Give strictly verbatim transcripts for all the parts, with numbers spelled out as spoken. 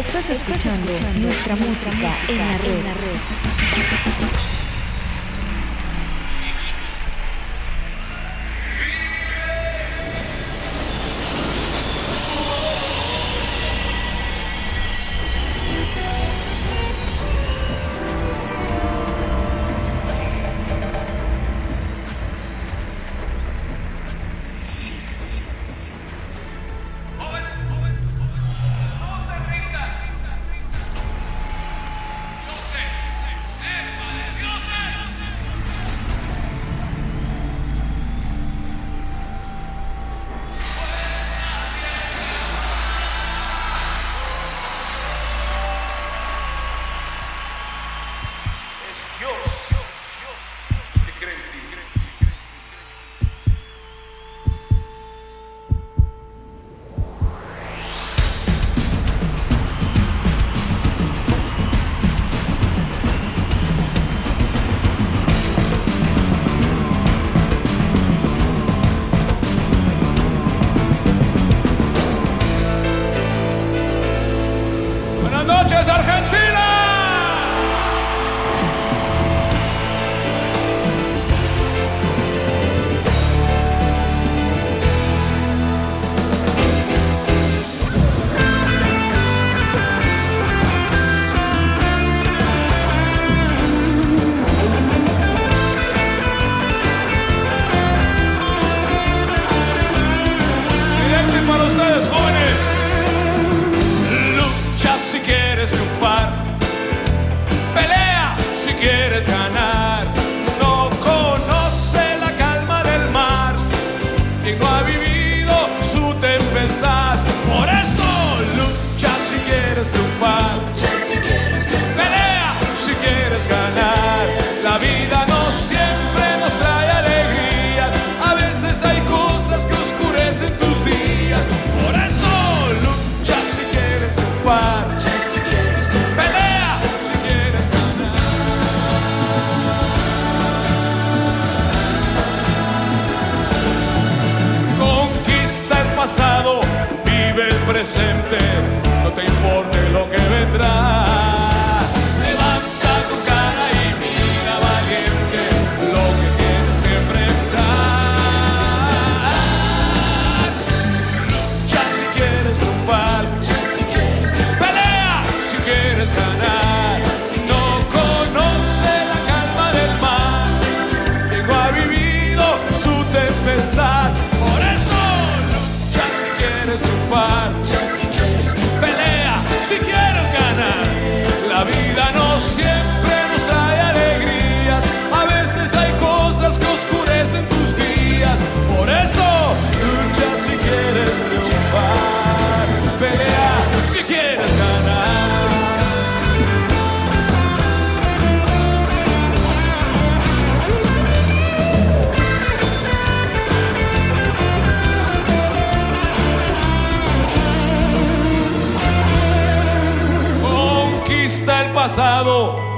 Estás escuchando nuestra música en la red.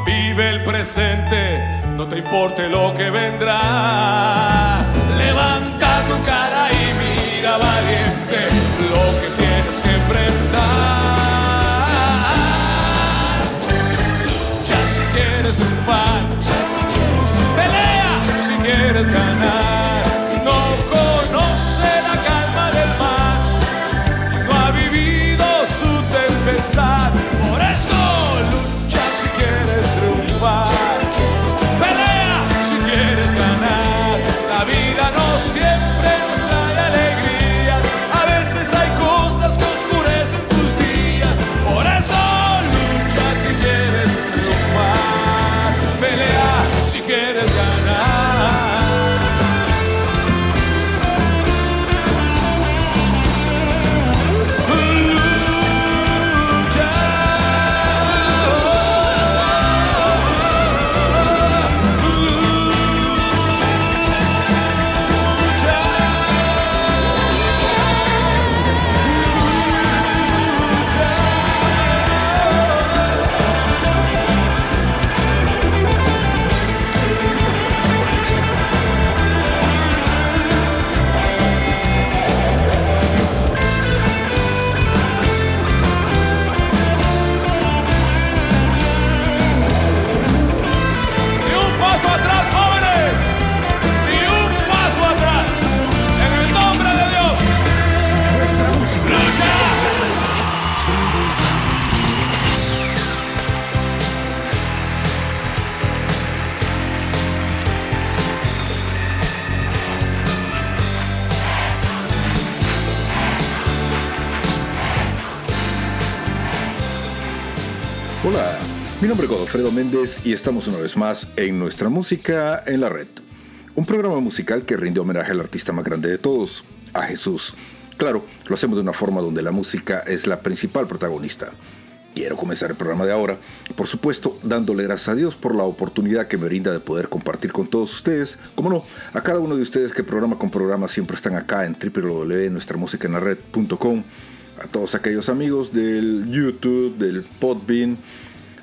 Vive el presente, no te importe lo que vendrá. Levanta tu cara y mira valiente lo que tienes que enfrentar. Lucha si quieres triunfar, pelea si quieres ganar. No conoce la calma del mar, no ha vivido su tempestad. Por eso pelea si quieres ganar, la vida no siempre. Hola, mi nombre es Godofredo Méndez y estamos una vez más en Nuestra Música en la Red, un programa musical que rinde homenaje al artista más grande de todos, a Jesús. Claro, lo hacemos de una forma donde la música es la principal protagonista. Quiero comenzar el programa de ahora, por supuesto, dándole gracias a Dios por la oportunidad que me brinda de poder compartir con todos ustedes, como no, a cada uno de ustedes que programa con programa siempre están acá en doble u doble u doble u punto nuestra música en la red punto com, a todos aquellos amigos del YouTube, del Podbean,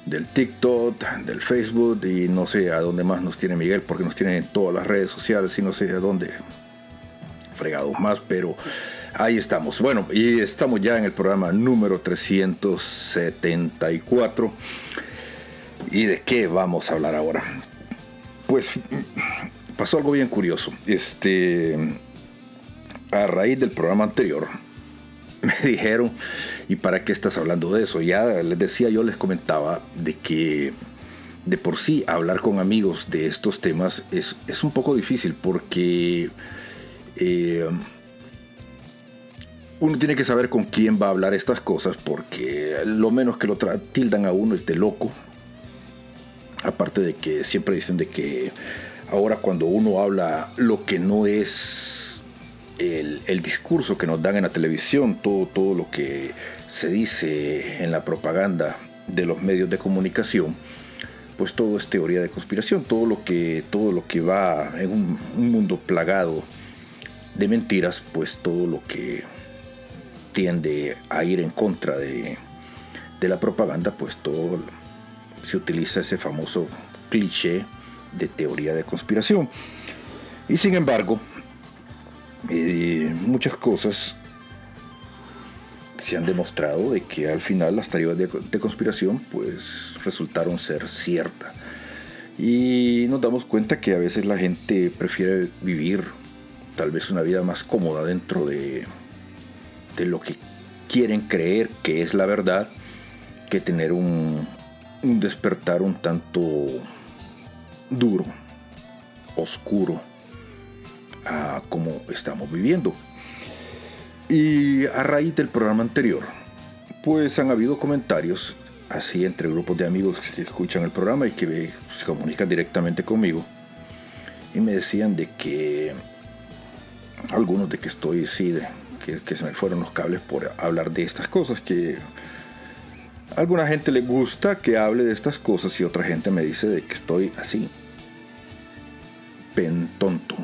del TikTok, del Facebook y no sé a dónde más nos tiene Miguel, porque nos tienen en todas las redes sociales y no sé a dónde fregados más, pero ahí estamos. Bueno, y estamos ya en el programa número trescientos setenta y cuatro. ¿Y de qué vamos a hablar ahora? Pues pasó algo bien curioso. Este, a raíz del programa anterior me dijeron, ¿y para qué estás hablando de eso? Ya les decía, yo les comentaba de que de por sí hablar con amigos de estos temas es, es un poco difícil porque eh, uno tiene que saber con quién va a hablar estas cosas, porque lo menos que lo tra- tildan a uno es de loco. Aparte de que siempre dicen de que ahora cuando uno habla lo que no es El, el discurso que nos dan en la televisión, todo, todo lo que se dice en la propaganda de los medios de comunicación, pues todo es teoría de conspiración, todo lo que, todo lo que va en un, un mundo plagado de mentiras, pues todo lo que tiende a ir en contra de, de la propaganda, pues todo se utiliza ese famoso cliché de teoría de conspiración. Y sin embargo, Eh, muchas cosas se han demostrado de que al final las teorías de, de conspiración pues resultaron ser ciertas, y nos damos cuenta que a veces la gente prefiere vivir tal vez una vida más cómoda dentro de, de lo que quieren creer que es la verdad, que tener un, un despertar un tanto duro, oscuro, a cómo estamos viviendo. Y a raíz del programa anterior pues han habido comentarios así entre grupos de amigos que escuchan el programa y que se comunican directamente conmigo, y me decían de que algunos de que estoy sí, de, que, que se me fueron los cables por hablar de estas cosas, que a alguna gente le gusta que hable de estas cosas y otra gente me dice de que estoy así pentonto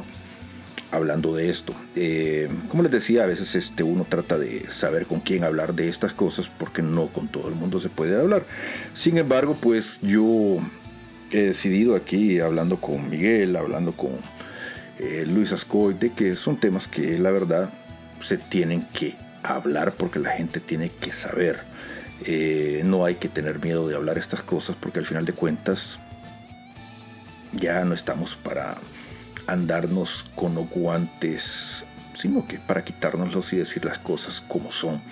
hablando de esto. Eh, como les decía, a veces este, uno trata de saber con quién hablar de estas cosas, porque no con todo el mundo se puede hablar. Sin embargo, pues yo he decidido aquí, hablando con Miguel, hablando con eh, Luis Ascoy, de que son temas que la verdad se tienen que hablar, porque la gente tiene que saber. Eh, no hay que tener miedo de hablar estas cosas, porque al final de cuentas ya no estamos para andarnos con los guantes, sino que para quitárnoslos y decir las cosas como son.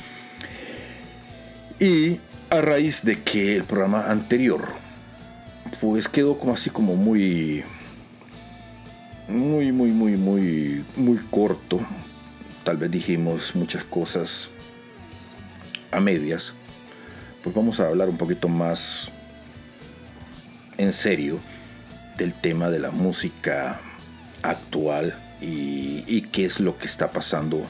Y a raíz de que el programa anterior pues quedó como así como muy muy muy muy muy muy corto, tal vez dijimos muchas cosas a medias, pues vamos a hablar un poquito más en serio del tema de la música actual y, y qué es lo que está pasando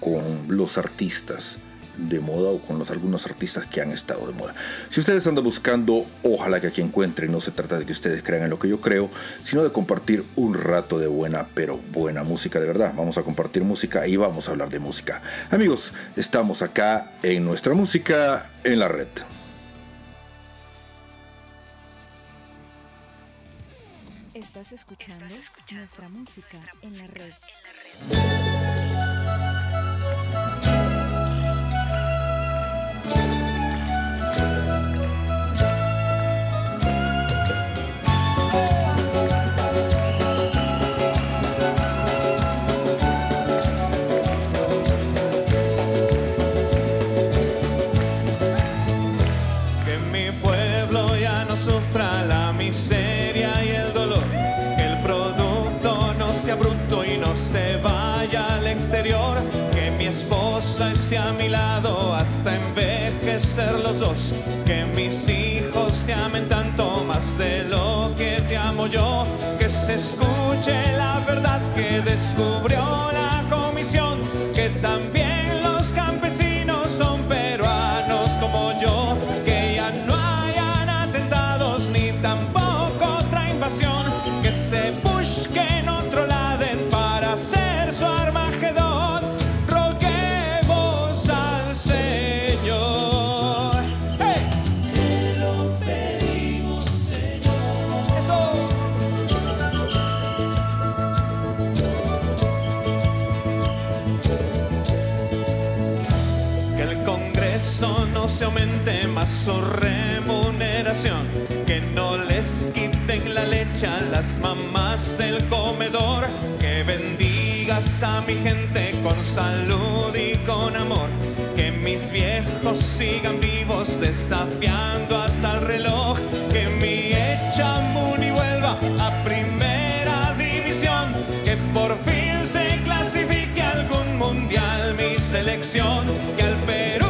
con los artistas de moda, o con los, algunos artistas que han estado de moda. Si ustedes andan buscando, ojalá que aquí encuentren. No se trata de que ustedes crean en lo que yo creo, sino de compartir un rato de buena, pero buena música de verdad. Vamos a compartir música y vamos a hablar de música. Amigos, estamos acá en Nuestra Música en la Red. Estás escuchando Nuestra Música en la Red. Que mi pueblo ya no sufra la miseria y el dolor, que el producto no sea bruto y no se vaya al exterior, que mi esposa esté a mi lado hasta envejecer los dos, que mis hijos que descubrió la comisión que también los campesinos son peruanos como yo, que ya no hayan atentados ni tampoco otra invasión, que se busquen otro laden para hacer su Armagedón. Roguemos al Señor. ¡Hey! Te lo pedimos, Señor. ¡Eso! No se aumente más su remuneración, que no les quiten la leche a las mamás del comedor, que bendigas a mi gente con salud y con amor, que mis viejos sigan vivos desafiando hasta el reloj, que mi Echamuni vuelva a primera división, que por fin se clasifique a algún mundial mi selección, que al Perú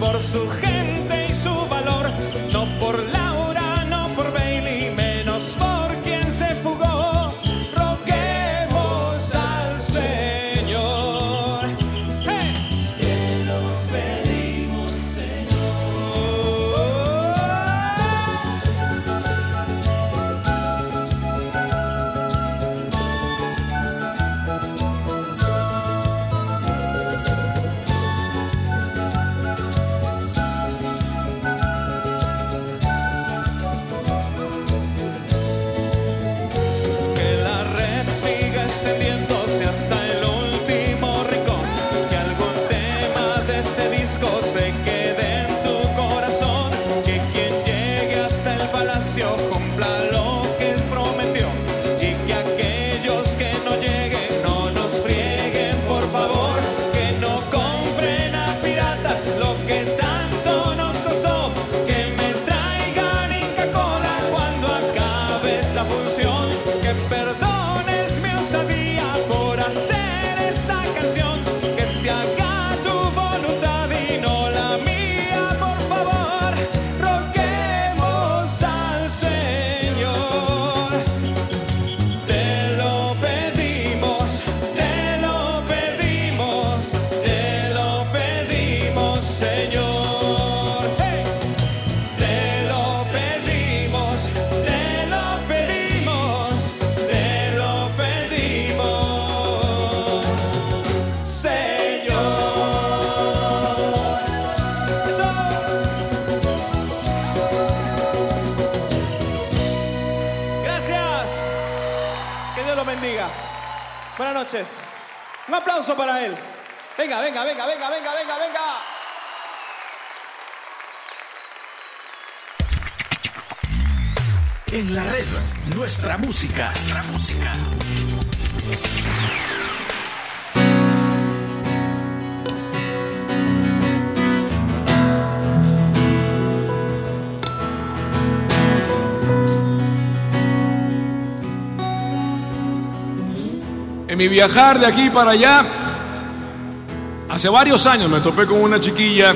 por su gente y su valor, no por Laura, no por Bailey, menos por quien se fugó. Roguemos al Señor. ¡Hey! Te lo pedimos, Señor. Extendiéndose hasta el último rincón, que algún tema de este disco se quede en tu corazón, que quien llegue hasta el palacio cumpla lo que él prometió, y que aquellos que no lleguen no nos frieguen, por favor, que no compren a piratas lo que tanto nos costó, que me traigan Inca Cola cuando acabe esta función, que perdón por hacer esta canción, que se haga tu voluntad y no la mía, por favor. Roguemos al Señor. Te lo pedimos, te lo pedimos, te lo pedimos, Señor. ¡Hey! Te lo pedimos, te lo pedimos, te lo pedimos. Buenas noches. Un aplauso para él. Venga, venga, venga, venga, venga, venga, venga. En la red, nuestra música, nuestra música. En mi viajar de aquí para allá, hace varios años me topé con una chiquilla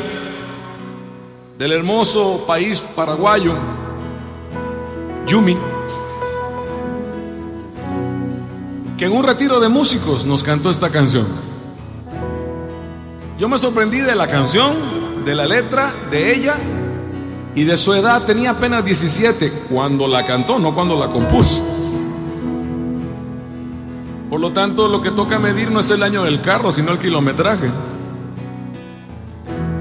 del hermoso país paraguayo, Yumi, que en un retiro de músicos nos cantó esta canción. Yo me sorprendí de la canción, de la letra, de ella y de su edad. Tenía apenas diecisiete cuando la cantó, no cuando la compuso. Por lo tanto, lo que toca medir no es el año del carro, sino el kilometraje.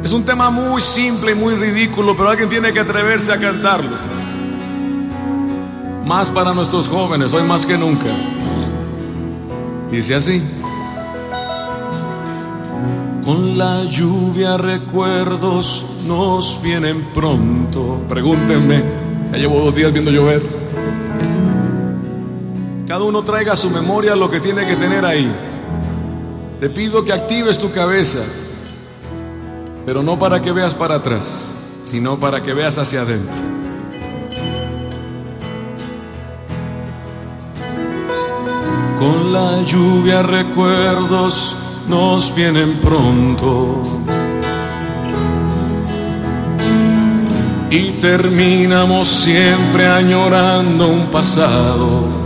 Es un tema muy simple y muy ridículo, pero alguien tiene que atreverse a cantarlo. Más para nuestros jóvenes, hoy más que nunca. Dice así. Con la lluvia recuerdos nos vienen pronto. Pregúntenme, ya llevo dos días viendo llover. Cada uno traiga a su memoria lo que tiene que tener ahí. Te pido que actives tu cabeza, pero no para que veas para atrás, sino para que veas hacia adentro. Con la lluvia recuerdos nos vienen pronto y terminamos siempre añorando un pasado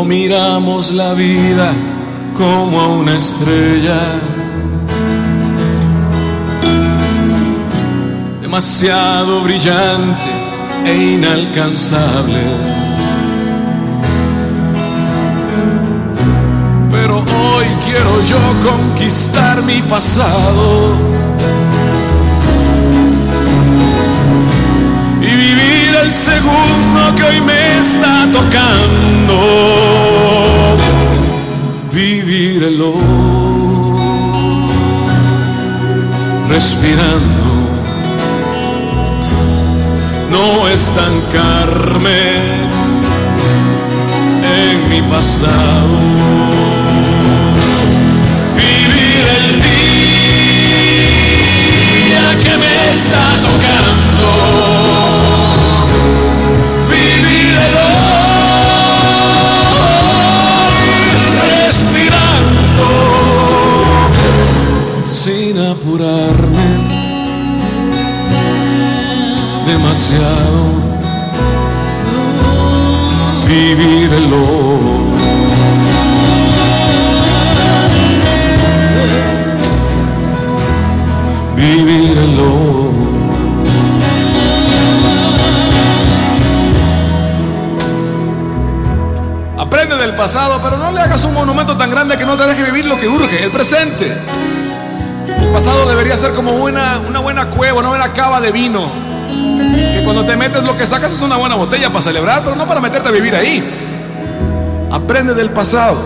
o miramos la vida como a una estrella. Demasiado brillante e inalcanzable. Pero hoy quiero yo conquistar mi pasado y vivir el segundo que hoy me está tocando. Vivir el hoy, respirando, no estancarme en mi pasado. Vivir el día que me está tocando. Vivir el hoy, respirando, sin apurarme demasiado. Vivir el hoy. Vivir el hoy. Aprende del pasado, pero no le hagas un monumento tan grande que no te deje vivir lo que urge, el presente. El pasado debería ser como una, una buena cueva, una buena cava de vino. Cuando te metes, lo que sacas es una buena botella para celebrar, pero no para meterte a vivir ahí. Aprende del pasado,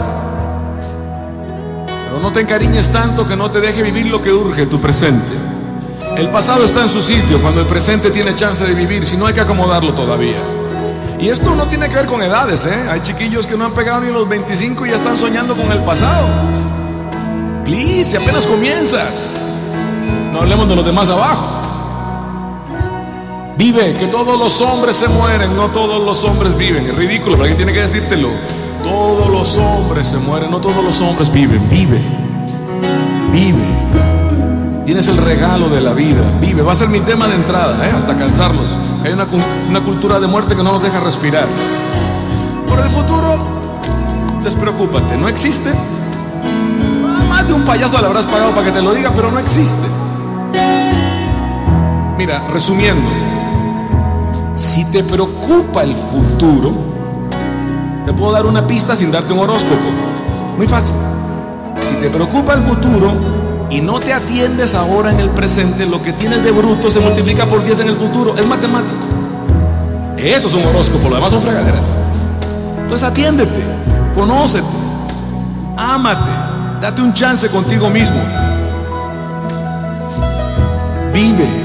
pero no te encariñes tanto que no te deje vivir lo que urge, tu presente. El pasado está en su sitio cuando el presente tiene chance de vivir, si no hay que acomodarlo todavía. Y esto no tiene que ver con edades, ¿eh? Hay chiquillos que no han pegado ni los veinticinco y ya están soñando con el pasado. Please, si apenas comienzas. No hablemos de los demás abajo. Vive, que todos los hombres se mueren, no todos los hombres viven. Es ridículo, pero alguien tiene que decírtelo. Todos los hombres se mueren, no todos los hombres viven. Vive, vive. Tienes el regalo de la vida, vive. Va a ser mi tema de entrada, ¿eh? Hasta cansarlos. Hay una, una cultura de muerte que no nos deja respirar. Por el futuro, despreocúpate, no existe. Más de un payaso le habrás pagado para que te lo diga, pero no existe. Mira, resumiendo. Si te preocupa el futuro, te puedo dar una pista sin darte un horóscopo. Muy fácil. Si te preocupa el futuro y no te atiendes ahora en el presente, lo que tienes de bruto se multiplica por diez en el futuro. Es matemático. Eso es un horóscopo, lo demás son fregaderas. Entonces atiéndete, conócete, ámate, date un chance contigo mismo. Vive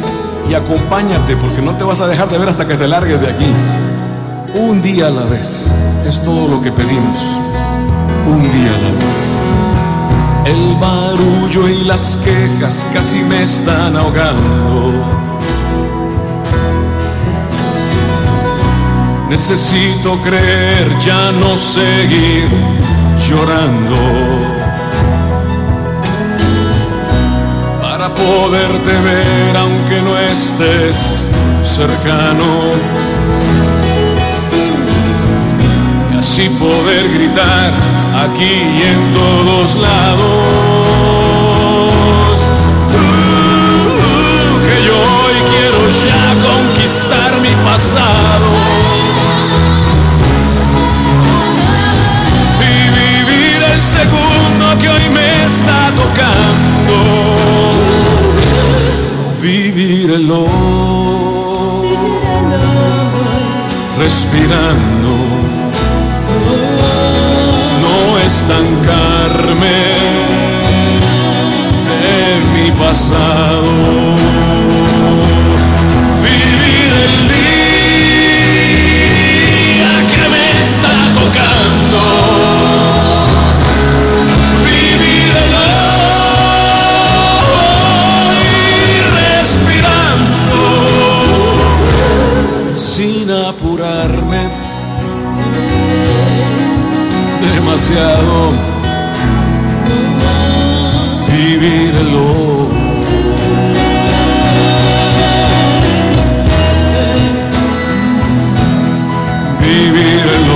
y acompáñate, porque no te vas a dejar de ver hasta que te largues de aquí. Un día a la vez es todo lo que pedimos. Un día a la vez. El barullo y las quejas casi me están ahogando. Necesito creer, ya no seguir llorando. Poderte ver aunque no estés cercano, y así poder gritar aquí y en todos lados. Uh, uh, que yo hoy quiero ya conquistar mi pasado. Segundo que hoy me está tocando. Vivir el hoy, respirando, no estancarme en mi pasado. Vivir el día que me está tocando. Vivir el hoy, respirando, sin apurarme demasiado. Vivir el hoy. Vivir el hoy.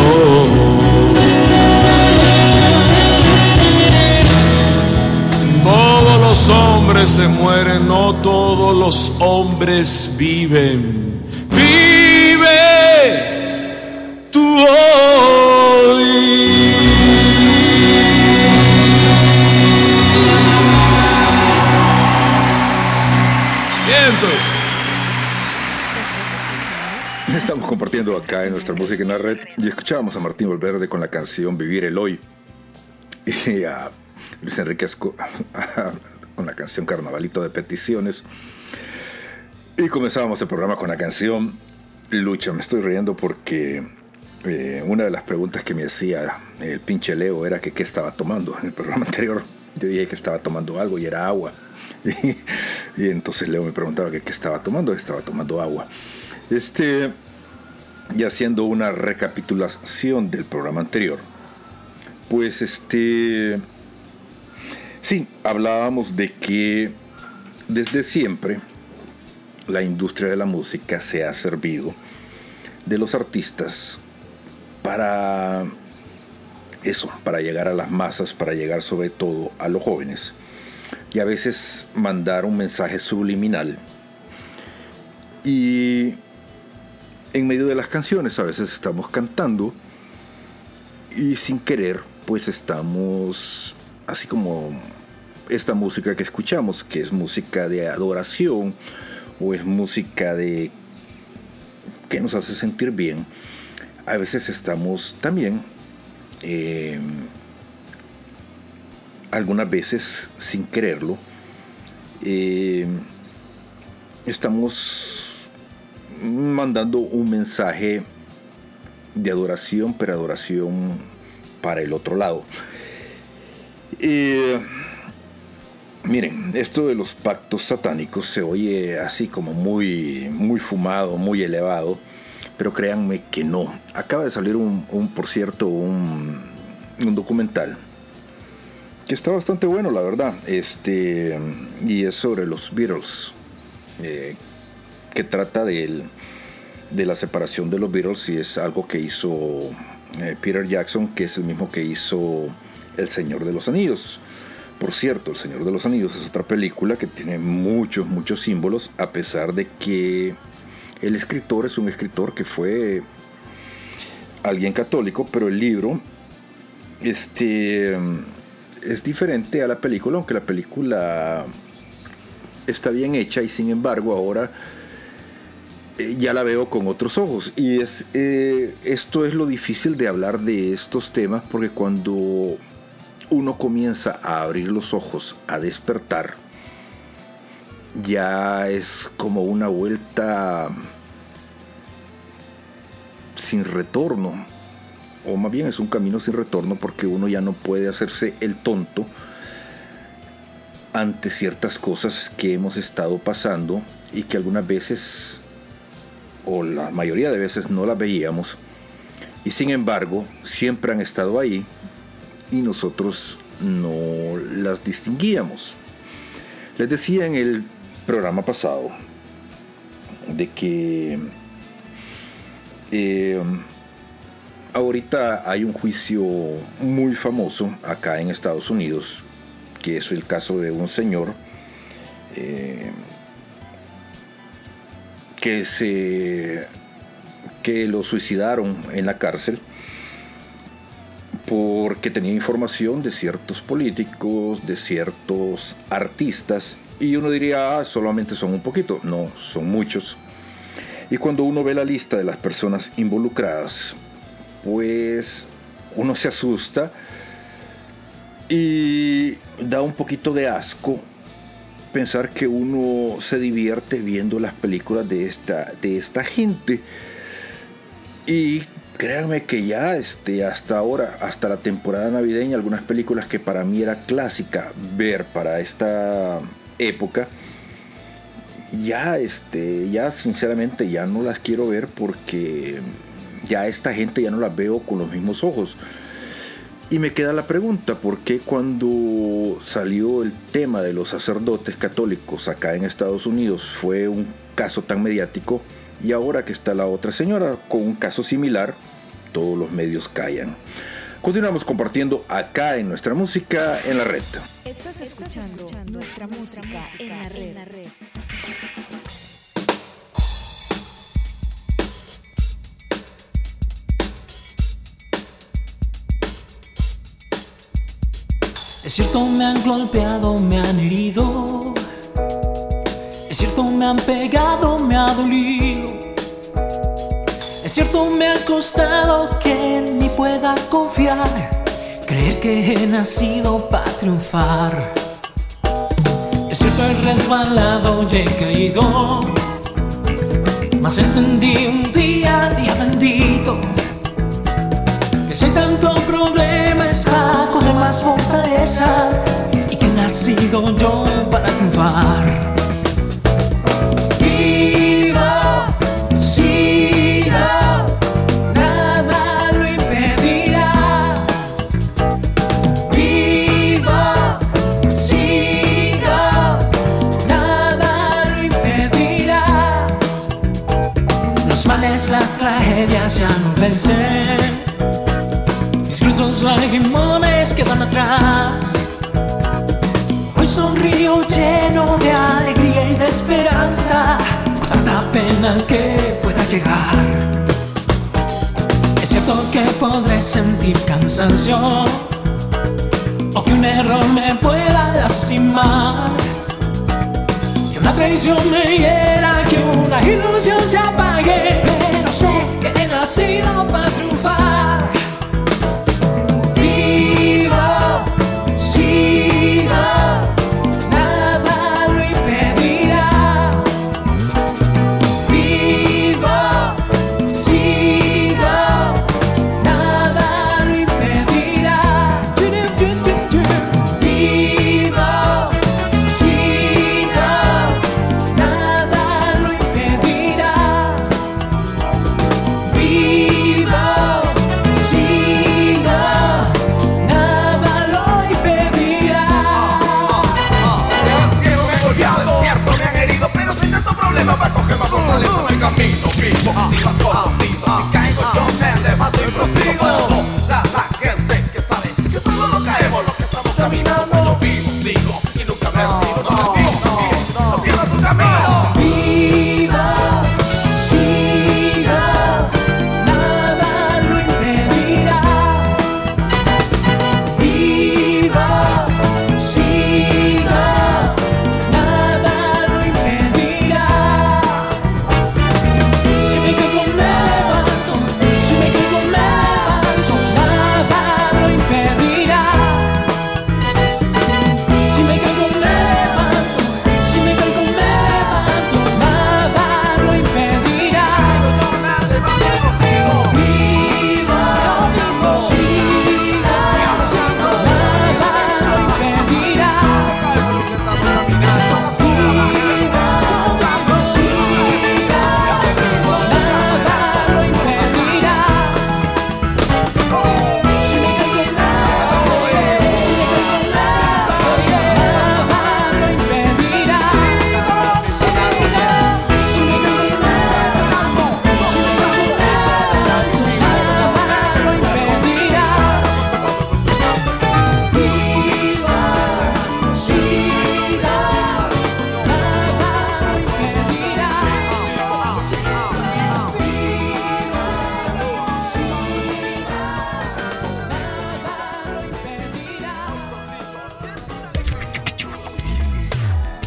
hombres se mueren, no todos los hombres viven. Vive tú hoy. Vientos. Estamos compartiendo acá en Nuestra Música en la Red y escuchábamos a Martín Valverde con la canción Vivir el Hoy y a Luis Enrique Ascoy con la canción Carnavalito de Peticiones y comenzábamos el programa con la canción Lucha. Me estoy riendo porque eh, una de las preguntas que me hacía el pinche Leo era que qué estaba tomando. En el programa anterior yo dije que estaba tomando algo y era agua y, y entonces Leo me preguntaba que qué estaba tomando. Estaba tomando agua. Este, y haciendo una recapitulación del programa anterior, pues este, sí, hablábamos de que desde siempre la industria de la música se ha servido de los artistas para eso, para llegar a las masas, para llegar sobre todo a los jóvenes y a veces mandar un mensaje subliminal. Y en medio de las canciones a veces estamos cantando y sin querer pues estamos así como esta música que escuchamos, que es música de adoración o es música de que nos hace sentir bien. A veces estamos también eh, algunas veces sin quererlo eh, estamos mandando un mensaje de adoración, pero adoración para el otro lado. Eh, miren, esto de los pactos satánicos se oye así como muy, muy fumado, muy elevado, pero créanme que no. Acaba de salir un, un por cierto, un, un documental que está bastante bueno, la verdad, este, y es sobre los Beatles. Eh, que trata de, el, de la separación de los Beatles y es algo que hizo eh, Peter Jackson, que es el mismo que hizo El Señor de los Anillos. Por cierto, El Señor de los Anillos es otra película que tiene muchos, muchos símbolos, a pesar de que el escritor es un escritor que fue alguien católico, pero el libro este, es diferente a la película, aunque la película está bien hecha y sin embargo ahora eh, ya la veo con otros ojos y es eh, esto es lo difícil de hablar de estos temas, porque cuando uno comienza a abrir los ojos, a despertar, ya es como una vuelta sin retorno, o más bien es un camino sin retorno, porque uno ya no puede hacerse el tonto ante ciertas cosas que hemos estado pasando y que algunas veces o la mayoría de veces no las veíamos y sin embargo siempre han estado ahí y nosotros no las distinguíamos. Les decía en el programa pasado de que eh, ahorita hay un juicio muy famoso acá en Estados Unidos, que es el caso de un señor eh, que se que lo suicidaron en la cárcel porque tenía información de ciertos políticos, de ciertos artistas, y uno diría, ah, solamente son un poquito. No, son muchos. Y cuando uno ve la lista de las personas involucradas, pues uno se asusta y da un poquito de asco pensar que uno se divierte viendo las películas de esta, de esta gente. Y créanme que ya este, hasta ahora, hasta la temporada navideña, algunas películas que para mí era clásica ver para esta época, ya, este, ya sinceramente ya no las quiero ver, porque ya esta gente ya no las veo con los mismos ojos. Y me queda la pregunta, ¿por qué cuando salió el tema de los sacerdotes católicos acá en Estados Unidos fue un caso tan mediático y ahora que está la otra señora con un caso similar, todos los medios callan? Continuamos compartiendo acá en Nuestra Música en la Red. Estás escuchando Nuestra Música en la Red. Es cierto, me han golpeado, me han herido. Es cierto, me han pegado, me ha dolido. Es cierto, me ha costado que ni pueda confiar, creer que he nacido para triunfar. Es cierto, he resbalado y he caído, mas entendí un día, día bendito, que si hay tanto problema es para coger más fortaleza, y que he nacido yo para triunfar. Las tragedias ya no vencen, mis cruzos lagrimones quedan atrás. Hoy sonrío lleno de alegría y de esperanza por tanta pena que pueda llegar. Es cierto que podré sentir cansancio, o que un error me pueda lastimar, que una traición me hiera, que una ilusión se apague. Sé que he nacido para triunfar. Vivo, sigo, nada lo impedirá. Vivo, sigo, nada lo impedirá. Vivo, sigo, nada lo impedirá.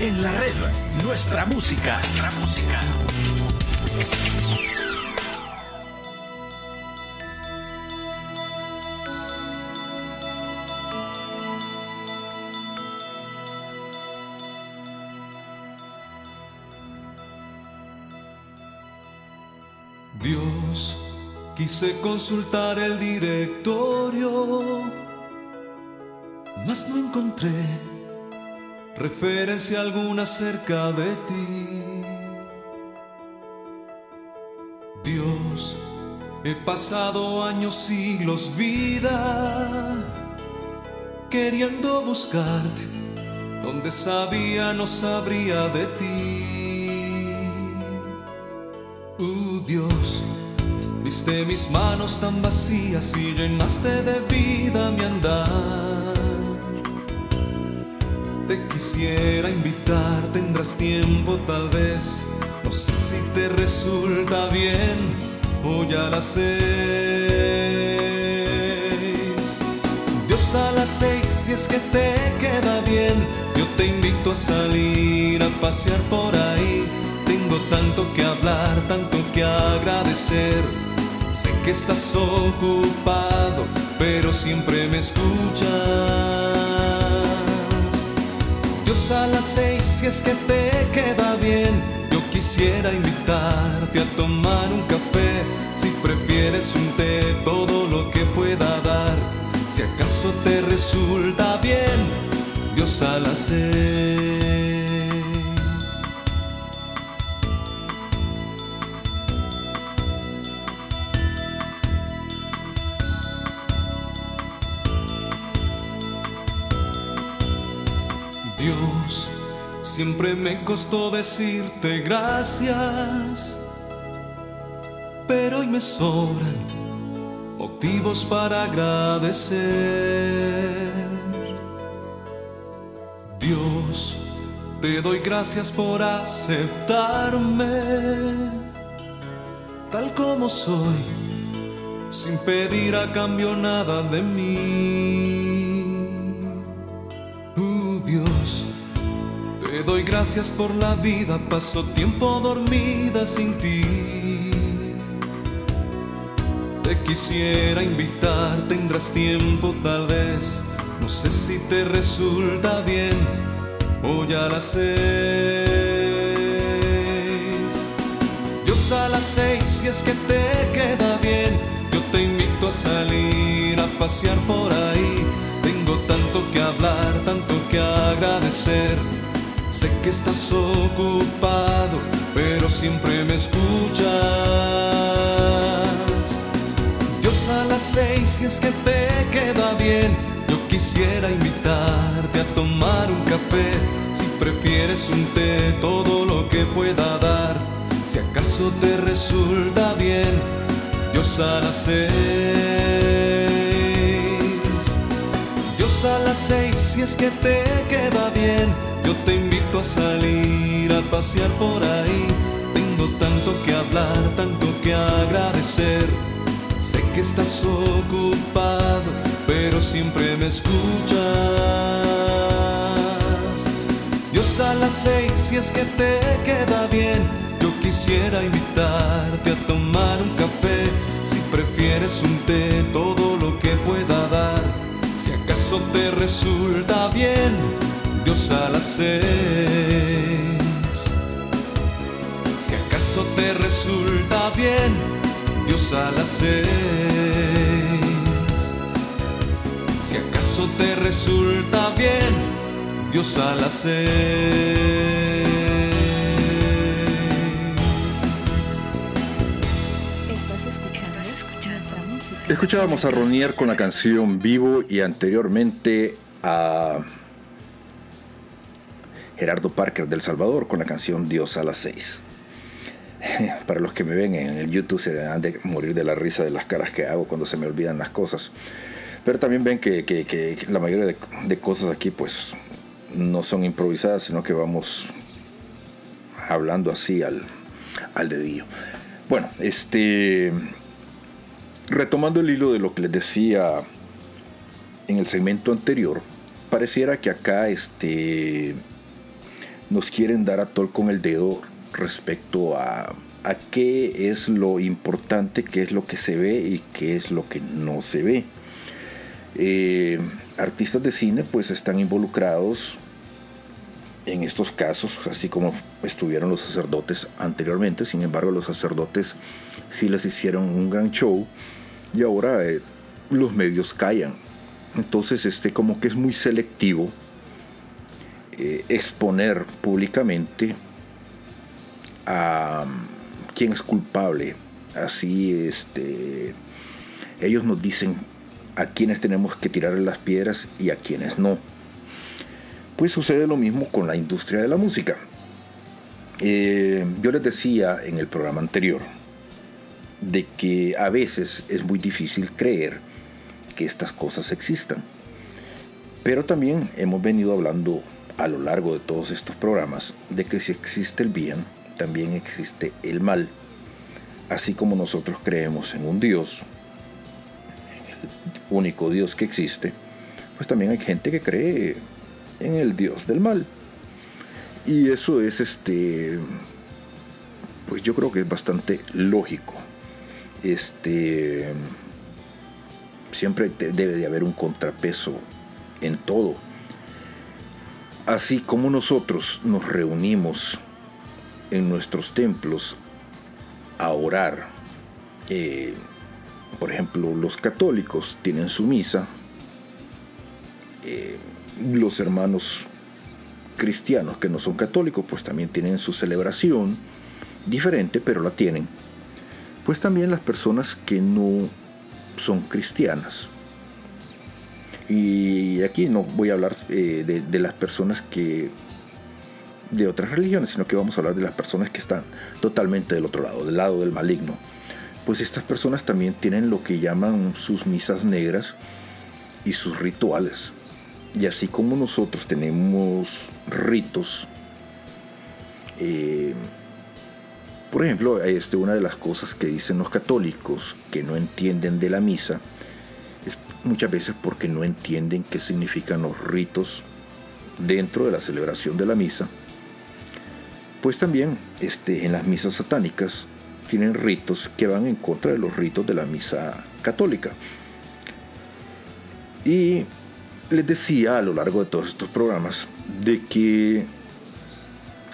En la red, nuestra música, nuestra música. Dios, quise consultar el directorio, mas no encontré referencia alguna acerca de ti. Dios, he pasado años, siglos, vida, queriendo buscarte donde sabía no sabría de ti. Uh, Dios, Viste mis manos tan vacías y llenaste de vida mi andar. Te quisiera invitar, tendrás tiempo tal vez. No sé si te resulta bien o ya las seis. Dios, a las seis, si es que te queda bien, yo te invito a salir a pasear por ahí. Tengo tanto que hablar, tanto que agradecer. Sé que estás ocupado, pero siempre me escuchas. Dios, a las seis, si es que te queda bien, yo quisiera invitarte a tomar un café. Si prefieres un té, todo lo que pueda dar. Si acaso te resulta bien, Dios, a las seis. Siempre me costó decirte gracias, pero hoy me sobran motivos para agradecer. Dios, te doy gracias por aceptarme tal como soy, sin pedir a cambio nada de mí. Uh, Dios, te doy gracias por la vida, paso tiempo dormida sin ti. Te quisiera invitar, tendrás tiempo tal vez. No sé si te resulta bien o ya las seis. Dios, a las seis, si es que te queda bien, yo te invito a salir a pasear por ahí. Tengo tanto que hablar, tanto que agradecer. Sé que estás ocupado, pero siempre me escuchas. Dios, a las seis, si es que te queda bien, yo quisiera invitarte a tomar un café. Si prefieres un té, todo lo que pueda dar. Si acaso te resulta bien, Dios, a las seis. Dios, a las seis, si es que te queda bien, yo te invito a salir a pasear por ahí. Tengo tanto que hablar, tanto que agradecer. Sé que estás ocupado, pero siempre me escuchas. Dios, a las seis, si es que te queda bien, yo quisiera invitarte a tomar un café. Si prefieres un té, todo lo que pueda dar. Si acaso te resulta bien, Dios, a las seis. Si acaso te resulta bien, Dios, a las seis. Si acaso te resulta bien, Dios, a las seis. Escuchábamos a Ronier con la canción Vivo y anteriormente a Gerardo Parker del Salvador con la canción Dios a las seis. Para los que me ven en el YouTube se han de morir de la risa de las caras que hago cuando se me olvidan las cosas. Pero también ven que, que, que la mayoría de, de cosas aquí pues no son improvisadas, sino que vamos hablando así al, al dedillo. Bueno, este retomando el hilo de lo que les decía en el segmento anterior, pareciera que acá este... nos quieren dar a tol con el dedo respecto a, a qué es lo importante, qué es lo que se ve y qué es lo que no se ve. Eh, artistas de cine pues están involucrados en estos casos, así como estuvieron los sacerdotes anteriormente. Sin embargo, los sacerdotes sí les hicieron un gran show y ahora eh, los medios callan. Entonces este como que es muy selectivo Eh, exponer públicamente a quien es culpable. Así este ellos nos dicen a quienes tenemos que tirar las piedras y a quienes no. Pues sucede lo mismo con la industria de la música. Eh, yo les decía en el programa anterior de que a veces es muy difícil creer que estas cosas existan. Pero también hemos venido hablando a lo largo de todos estos programas de que si existe el bien, también existe el mal. Así como nosotros creemos en un Dios, en el único Dios que existe, pues también hay gente que cree en el Dios del mal. Y eso es este... pues yo creo que es bastante lógico. Este... siempre debe de haber un contrapeso en todo. Así como nosotros nos reunimos en nuestros templos a orar, eh, por ejemplo, los católicos tienen su misa, eh, los hermanos cristianos que no son católicos pues también tienen su celebración diferente, pero la tienen. Pues también las personas que no son cristianas, y aquí no voy a hablar eh, de, de las personas que de otras religiones, sino que vamos a hablar de las personas que están totalmente del otro lado, del lado del maligno. Pues estas personas también tienen lo que llaman sus misas negras y sus rituales. Y así como nosotros tenemos ritos, eh, por ejemplo, este, una de las cosas que dicen los católicos que no entienden de la misa es muchas veces porque no entienden qué significan los ritos dentro de la celebración de la misa. Pues también este, en las misas satánicas tienen ritos que van en contra de los ritos de la misa católica. Y les decía a lo largo de todos estos programas de que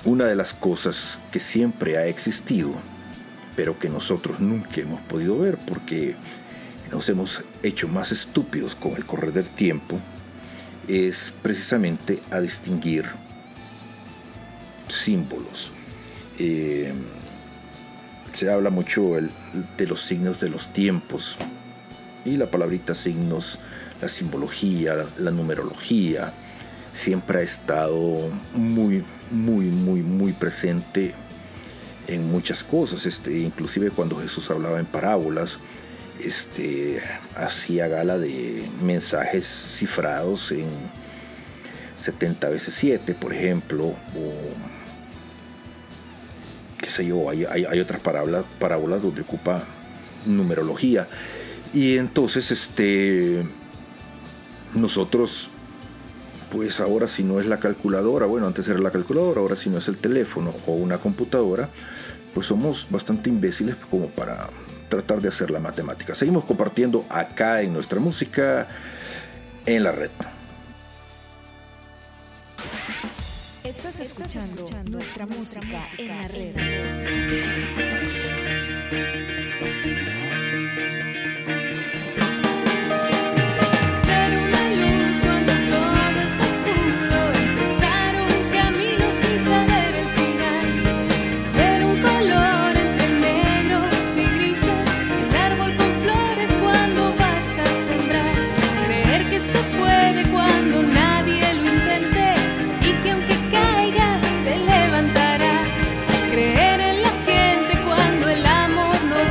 una de las cosas que siempre ha existido, pero que nosotros nunca hemos podido ver porque nos hemos hecho más estúpidos con el correr del tiempo, es precisamente a distinguir símbolos. Eh, se habla mucho el, de los signos de los tiempos, y la palabrita signos, la simbología, la, la numerología siempre ha estado muy muy muy muy presente en muchas cosas. Este, inclusive cuando Jesús hablaba en parábolas, este, hacía gala de mensajes cifrados en setenta veces siete, por ejemplo, o qué sé yo, hay, hay, hay otras parábolas, parábolas donde ocupa numerología. Y entonces este nosotros pues ahora si no es la calculadora, bueno, antes era la calculadora, ahora si no es el teléfono o una computadora, pues somos bastante imbéciles como para tratar de hacer la matemática. Seguimos compartiendo acá en Nuestra Música en la Red. Estás escuchando, escuchando Nuestra Música, música en la Red. Ver una luz cuando todo está oscuro, empezar un camino sin saber el final, ver un color entre negros y grises, el árbol con flores cuando vas a sembrar, creer que se puede cuando nadie lo intente y que aunque caigas te levantarás, creer en la gente cuando el amor no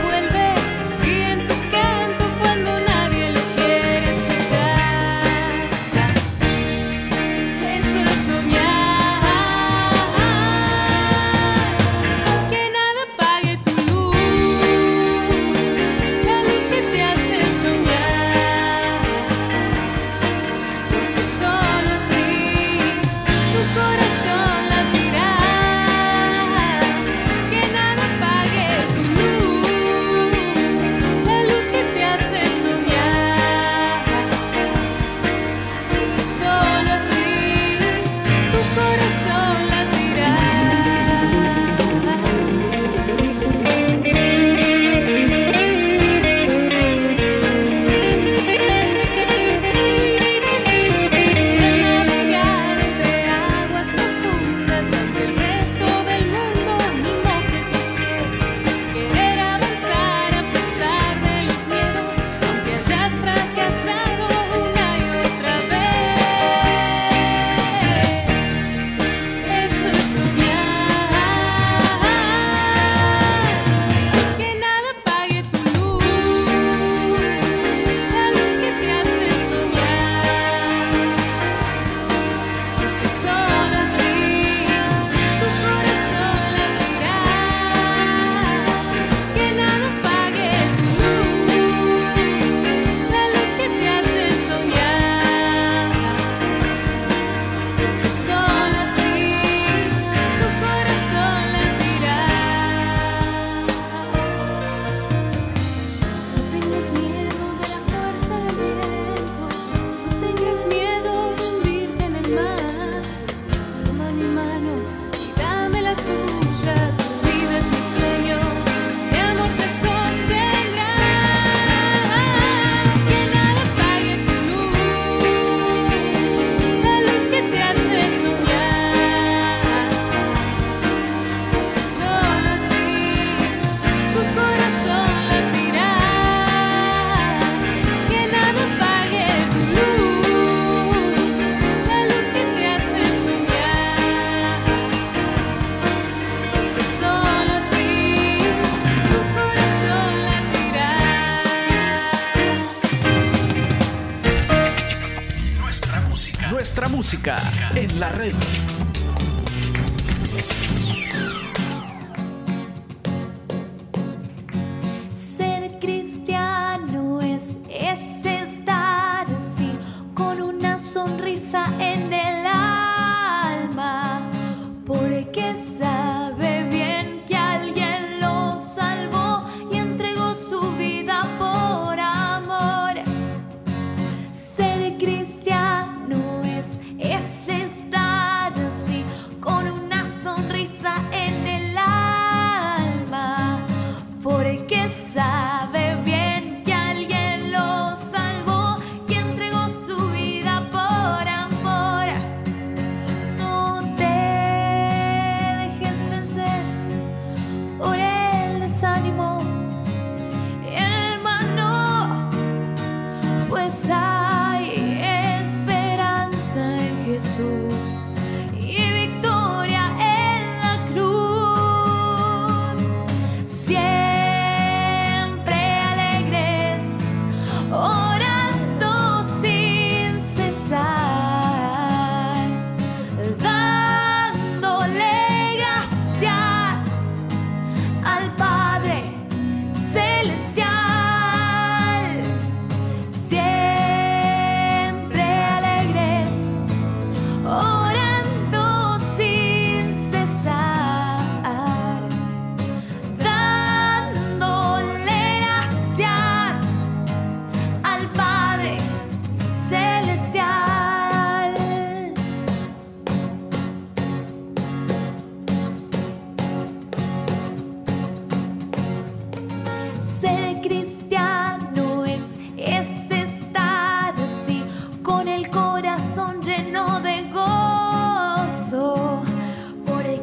música en la red. Ser cristiano es, es estar así, con una sonrisa en el alma, porque sabe bien que alguien lo salvó y entregó su vida por amor. Ser cristiano es, es estar así, con una sonrisa en el alma, porque sabe bien que alguien lo salvó y entregó su vida por amor. No te dejes vencer por el desánimo, hermano, pues hay esperanza en Jesús y victoria en la cruz. Siempre alegres, orando sin cesar, dándole gracias al Padre Celestial. Siempre alegres, orando sin cesar, dándole gracias al Padre Celestial. Ser cristiano es, es estar así, con el corazón lleno de gozo, porque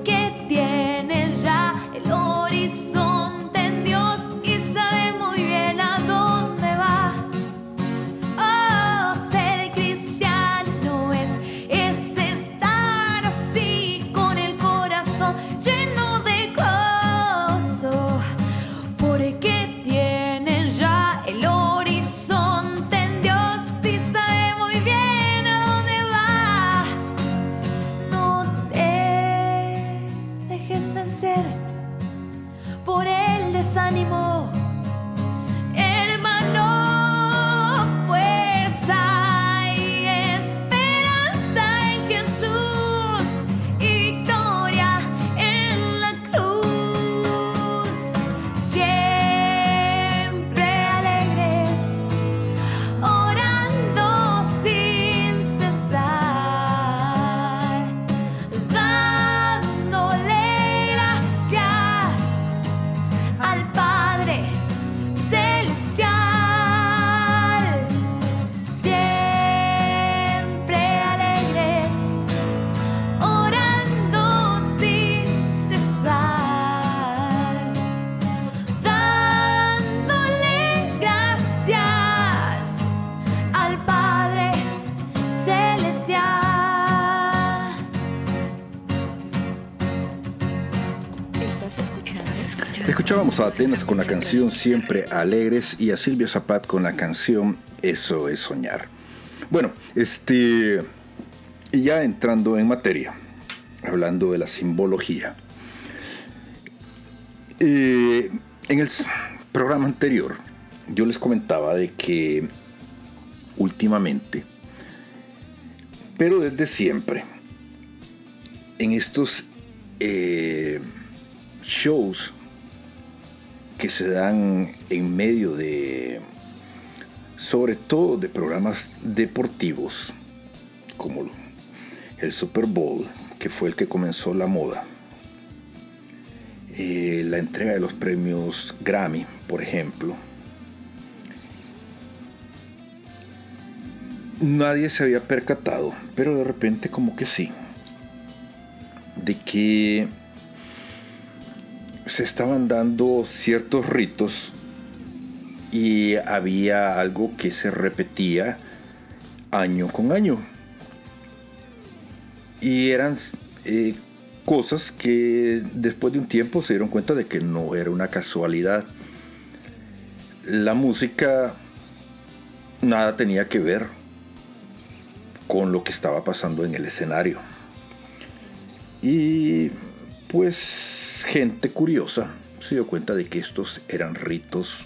tiene ya el horizonte en Dios y sabe muy bien a dónde va. Oh, ser cristiano es, es estar así, con el corazón lleno de gozo, porque tiene ya el horizonte en Dios y sabe muy bien a dónde va. No te dejes vencer por el desánimo, hermano, pues hay esperanza en Jesús y victoria en la cruz. Siempre alegres, orando sin cesar, dándole gracias al Padre Celestial. Siempre alegres, orando sin cesar, dándole gracias al Padre Celestial. ¿Estás escuchando? Escuchábamos a Atenas con la canción Siempre Alegres y a Silvia Zapata con la canción Eso es Soñar. Bueno, este. Y ya entrando en materia, hablando de la simbología. Eh, en el s- programa anterior, yo les comentaba de que últimamente, pero desde siempre, en estos eh, shows que se dan en medio de, sobre todo de programas deportivos, como lo- el Super Bowl, que fue el que comenzó la moda, eh, la entrega de los premios Grammy, por ejemplo, nadie se había percatado, pero de repente como que sí, de que se estaban dando ciertos ritos y había algo que se repetía año con año. Y eran eh, cosas que después de un tiempo se dieron cuenta de que no era una casualidad. La música nada tenía que ver con lo que estaba pasando en el escenario. Y pues gente curiosa se dio cuenta de que estos eran ritos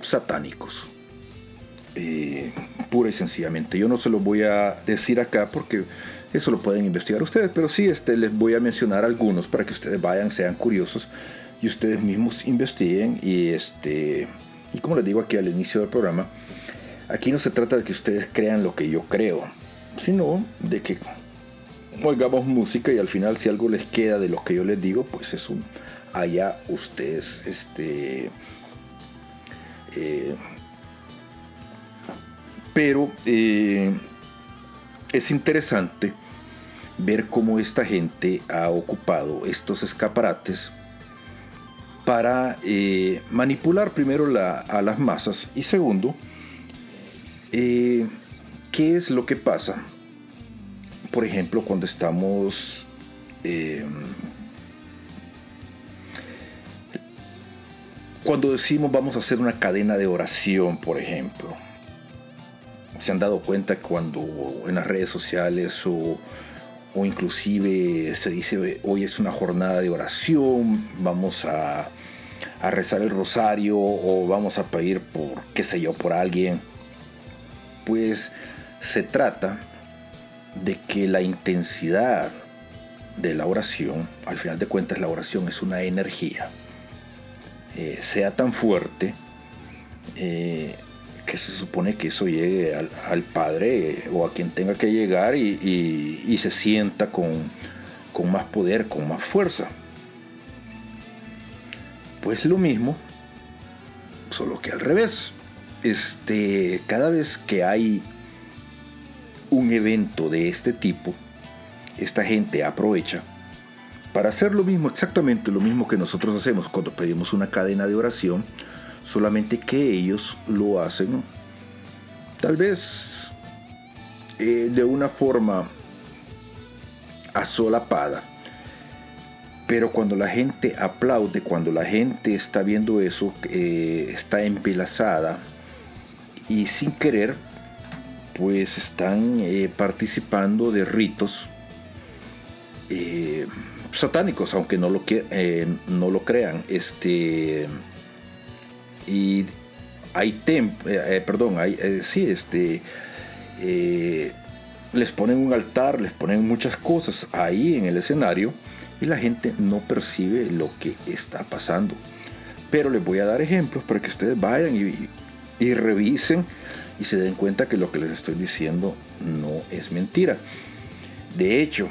satánicos, eh, pura y sencillamente. Yo no se los voy a decir acá porque eso lo pueden investigar ustedes, pero sí este, les voy a mencionar algunos para que ustedes vayan, sean curiosos y ustedes mismos investiguen. Y este y como les digo aquí al inicio del programa, aquí no se trata de que ustedes crean lo que yo creo, sino de que oigamos música y al final si algo les queda de lo que yo les digo, pues es un allá ustedes este eh, pero eh, es interesante ver cómo esta gente ha ocupado estos escaparates para eh, manipular primero la, a las masas, y segundo, eh, ¿qué es lo que pasa? Por ejemplo, cuando estamos eh, cuando decimos vamos a hacer una cadena de oración, por ejemplo, se han dado cuenta cuando en las redes sociales o o inclusive se dice hoy es una jornada de oración, vamos a, a rezar el rosario o vamos a pedir por qué sé yo, por alguien. Pues se trata de que la intensidad de la oración, al final de cuentas la oración es una energía, eh, sea tan fuerte eh, que se supone que eso llegue al, al Padre o a quien tenga que llegar y, y, y se sienta con, con más poder, con más fuerza. Pues lo mismo, solo que al revés. Este, cada vez que hay un evento de este tipo, esta gente aprovecha para hacer lo mismo, exactamente lo mismo que nosotros hacemos cuando pedimos una cadena de oración, solamente que ellos lo hacen tal vez eh, de una forma asolapada. Pero cuando la gente aplaude, cuando la gente está viendo eso, eh, está embelesada y sin querer pues están eh, participando de ritos eh, satánicos, aunque no lo, que, eh, no lo crean. Este... y hay tem- eh, perdón hay, eh, sí, este eh, les ponen un altar, les ponen muchas cosas ahí en el escenario y la gente no percibe lo que está pasando. Pero les voy a dar ejemplos para que ustedes vayan y, y revisen y se den cuenta que lo que les estoy diciendo no es mentira. De hecho,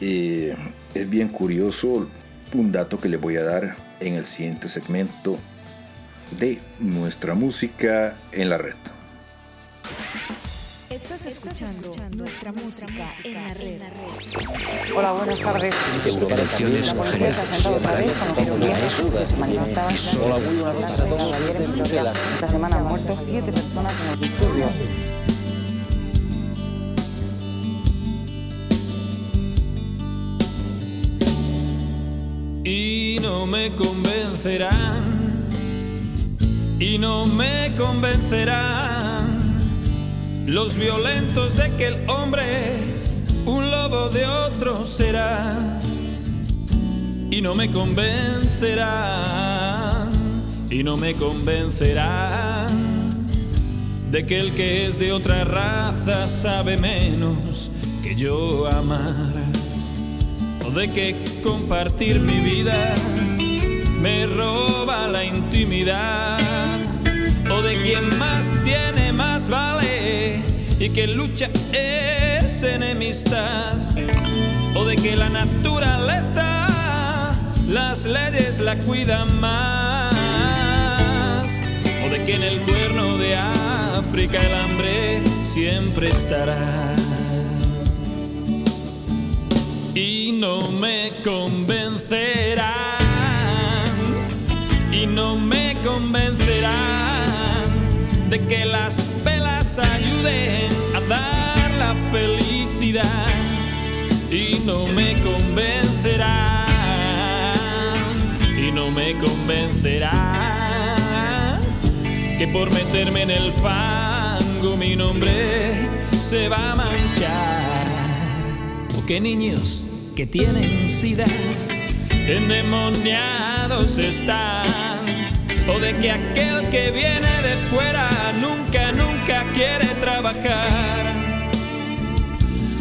eh, es bien curioso un dato que les voy a dar en el siguiente segmento de Nuestra Música en la Red. Estás escuchando Nuestra Música en la Red. Hola, buenas tardes. Euroconexiones Mujeres. Esta semana han muerto siete personas en los disturbios. Y no me convencerán. Y no me convencerán los violentos de que el hombre un lobo de otro será. Y no me convencerán, y no me convencerán de que el que es de otra raza sabe menos que yo amar, o de que compartir mi vida me roba la intimidad, o de quien más tiene más vale y que lucha es enemistad, o de que la naturaleza las leyes la cuidan más, o de que en el cuerno de África el hambre siempre estará. Y no me convencerán, y no me convencerán de que las velas ayuden a dar la felicidad, y no me convencerán, y no me convencerán que por meterme en el fango mi nombre se va a manchar. Porque niños que tienen sida endemoniados están. O de que aquel que viene de fuera nunca, nunca quiere trabajar.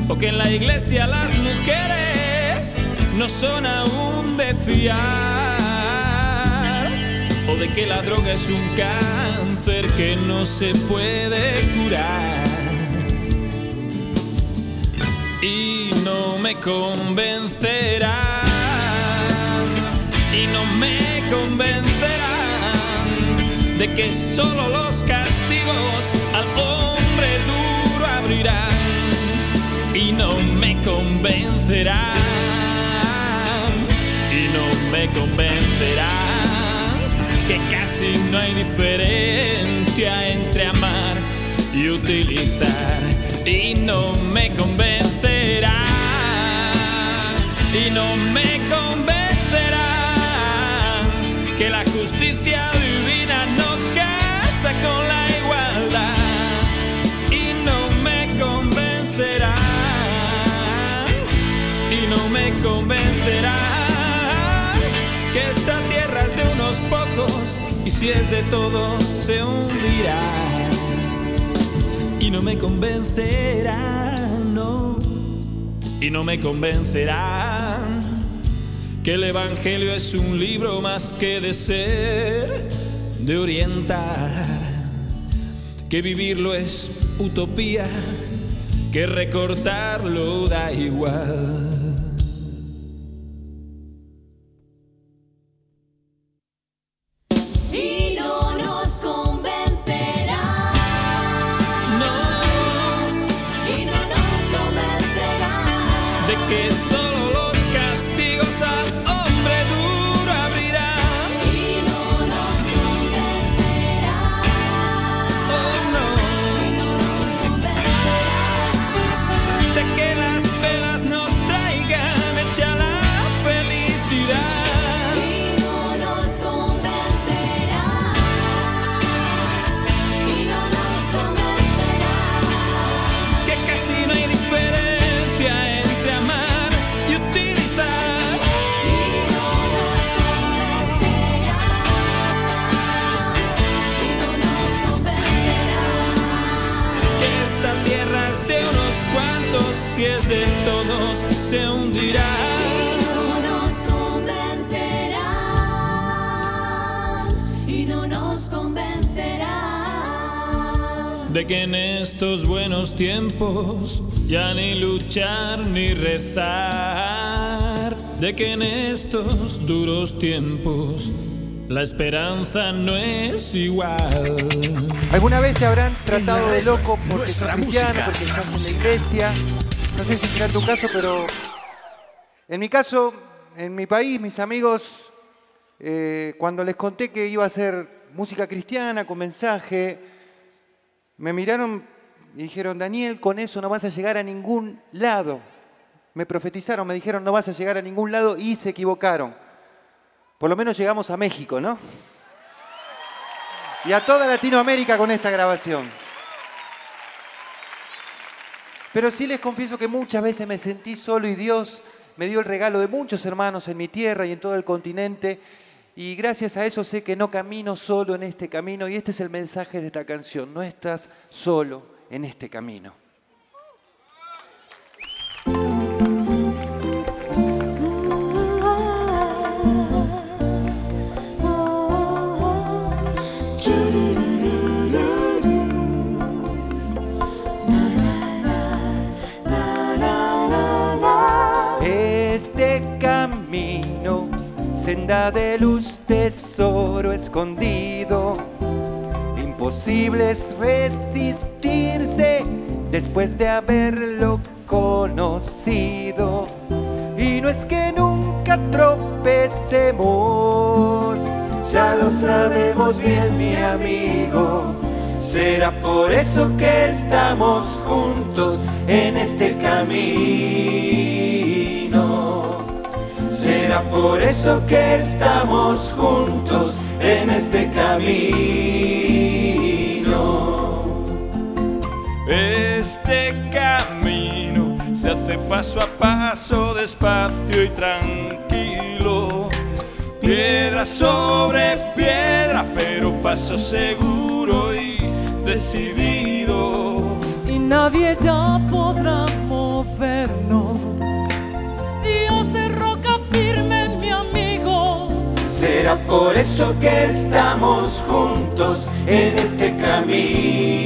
O que en la iglesia las mujeres no son aún de fiar. O de que la droga es un cáncer que no se puede curar. Y no me convencerán, y no me convencerán de que solo los castigos al hombre duro abrirán. Y no me convencerán, y no me convencerán que casi no hay diferencia entre amar y utilizar. Y no me convencerán, y no me convencerán que la justicia divina no casa con la igualdad. No me convencerán que esta tierra es de unos pocos y si es de todos se hundirá. Y no me convencerán, no. Y no me convencerán que el Evangelio es un libro más que de ser, de orientar. Que vivirlo es utopía, que recortarlo da igual. De que en estos buenos tiempos ya ni luchar ni rezar. De que en estos duros tiempos la esperanza no es igual. ¿Alguna vez te habrán tratado de loco porque sos cristiano, porque estás en la iglesia? No sé si será tu caso, pero en mi caso, en mi país, mis amigos, eh, cuando les conté que iba a hacer música cristiana con mensaje, me miraron y dijeron, Daniel, con eso no vas a llegar a ningún lado. Me profetizaron, me dijeron, no vas a llegar a ningún lado y se equivocaron. Por lo menos llegamos a México, ¿no? Y a toda Latinoamérica con esta grabación. Pero sí les confieso que muchas veces me sentí solo y Dios me dio el regalo de muchos hermanos en mi tierra y en todo el continente. Y gracias a eso sé que no camino solo en este camino. Y este es el mensaje de esta canción. No estás solo en este camino. Este camino, senda de luz, tesoro escondido. Imposible es resistirse después de haberlo conocido. Y no es que nunca tropecemos, ya lo sabemos bien, mi amigo. Será por eso que estamos juntos en este camino. Será por eso que estamos juntos en este camino. Es este camino se hace paso a paso, despacio y tranquilo. Piedra sobre piedra, pero paso seguro y decidido. Y nadie ya podrá movernos. Dios es roca firme, mi amigo. Será por eso que estamos juntos en este camino.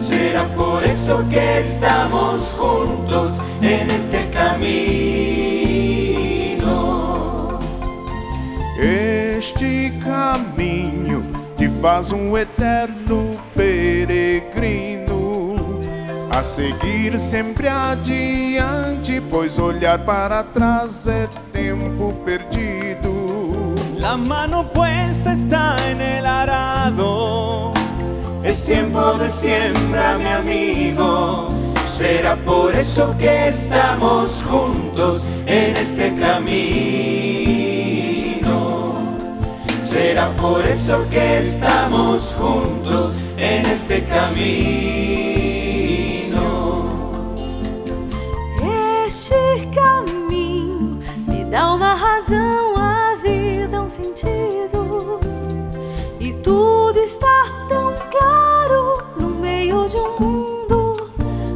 Será por eso que estamos juntos en este camino. Este caminho te faz um eterno peregrino, a seguir sempre adiante, pois olhar para trás é tempo perdido. La mano puesta está en el arado. Es tiempo de siembra, mi amigo. Será por eso que estamos juntos en este camino. Será por eso que estamos juntos en este camino. Este caminho me dá uma razão, a vida um sentido. E tudo está tão claro no meio de um mundo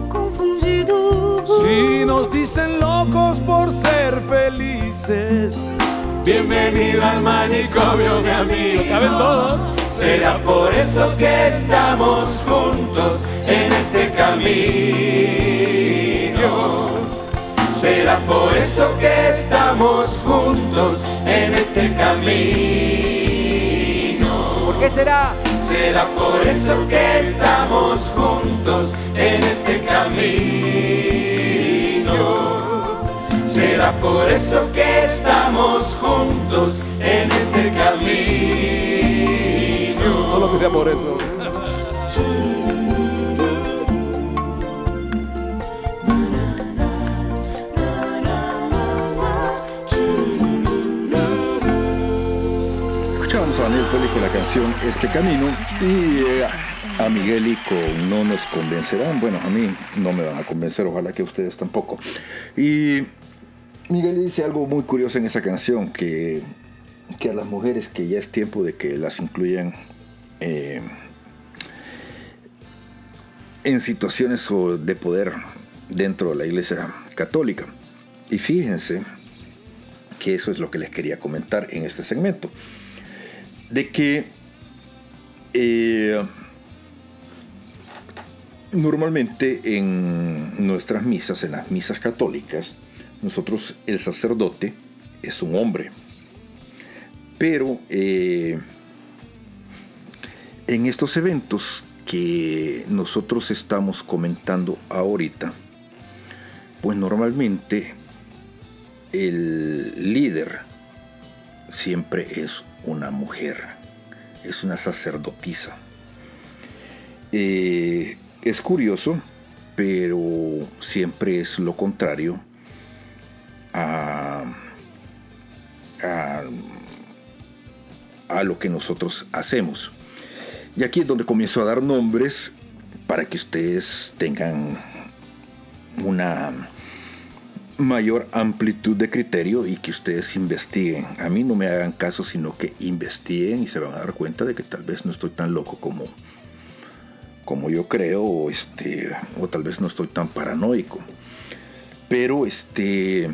confundido. Si nos dicen locos por ser felices, bienvenido al manicomio, mi amigo. ¿Caben todos? Será por eso que estamos juntos en este camino. Será por eso que estamos juntos en este camino. ¿Por qué será? Será por eso que estamos juntos en este camino. Será por eso que estamos juntos en este camino. Solo que sea por eso. Escuchamos a Daniel Poli con la canción Este Camino y eh, a Miguel y con No Nos Convencerán. Bueno, a mí no me van a convencer, ojalá que ustedes tampoco. Y Miguel dice algo muy curioso en esa canción, que, que a las mujeres que ya es tiempo de que las incluyan eh, en situaciones de poder dentro de la Iglesia Católica. Y fíjense que eso es lo que les quería comentar en este segmento, de que eh, normalmente en nuestras misas, en las misas católicas, nosotros, el sacerdote es un hombre, pero eh, en estos eventos que nosotros estamos comentando ahorita, pues normalmente el líder siempre es una mujer, es una sacerdotisa. Eh, es curioso, pero siempre es lo contrario A, a, a lo que nosotros hacemos. Y aquí es donde comienzo a dar nombres para que ustedes tengan una mayor amplitud de criterio y que ustedes investiguen. A mí no me hagan caso, sino que investiguen y se van a dar cuenta de que tal vez no estoy tan loco como, como yo creo, o, este, o tal vez no estoy tan paranoico. Pero este...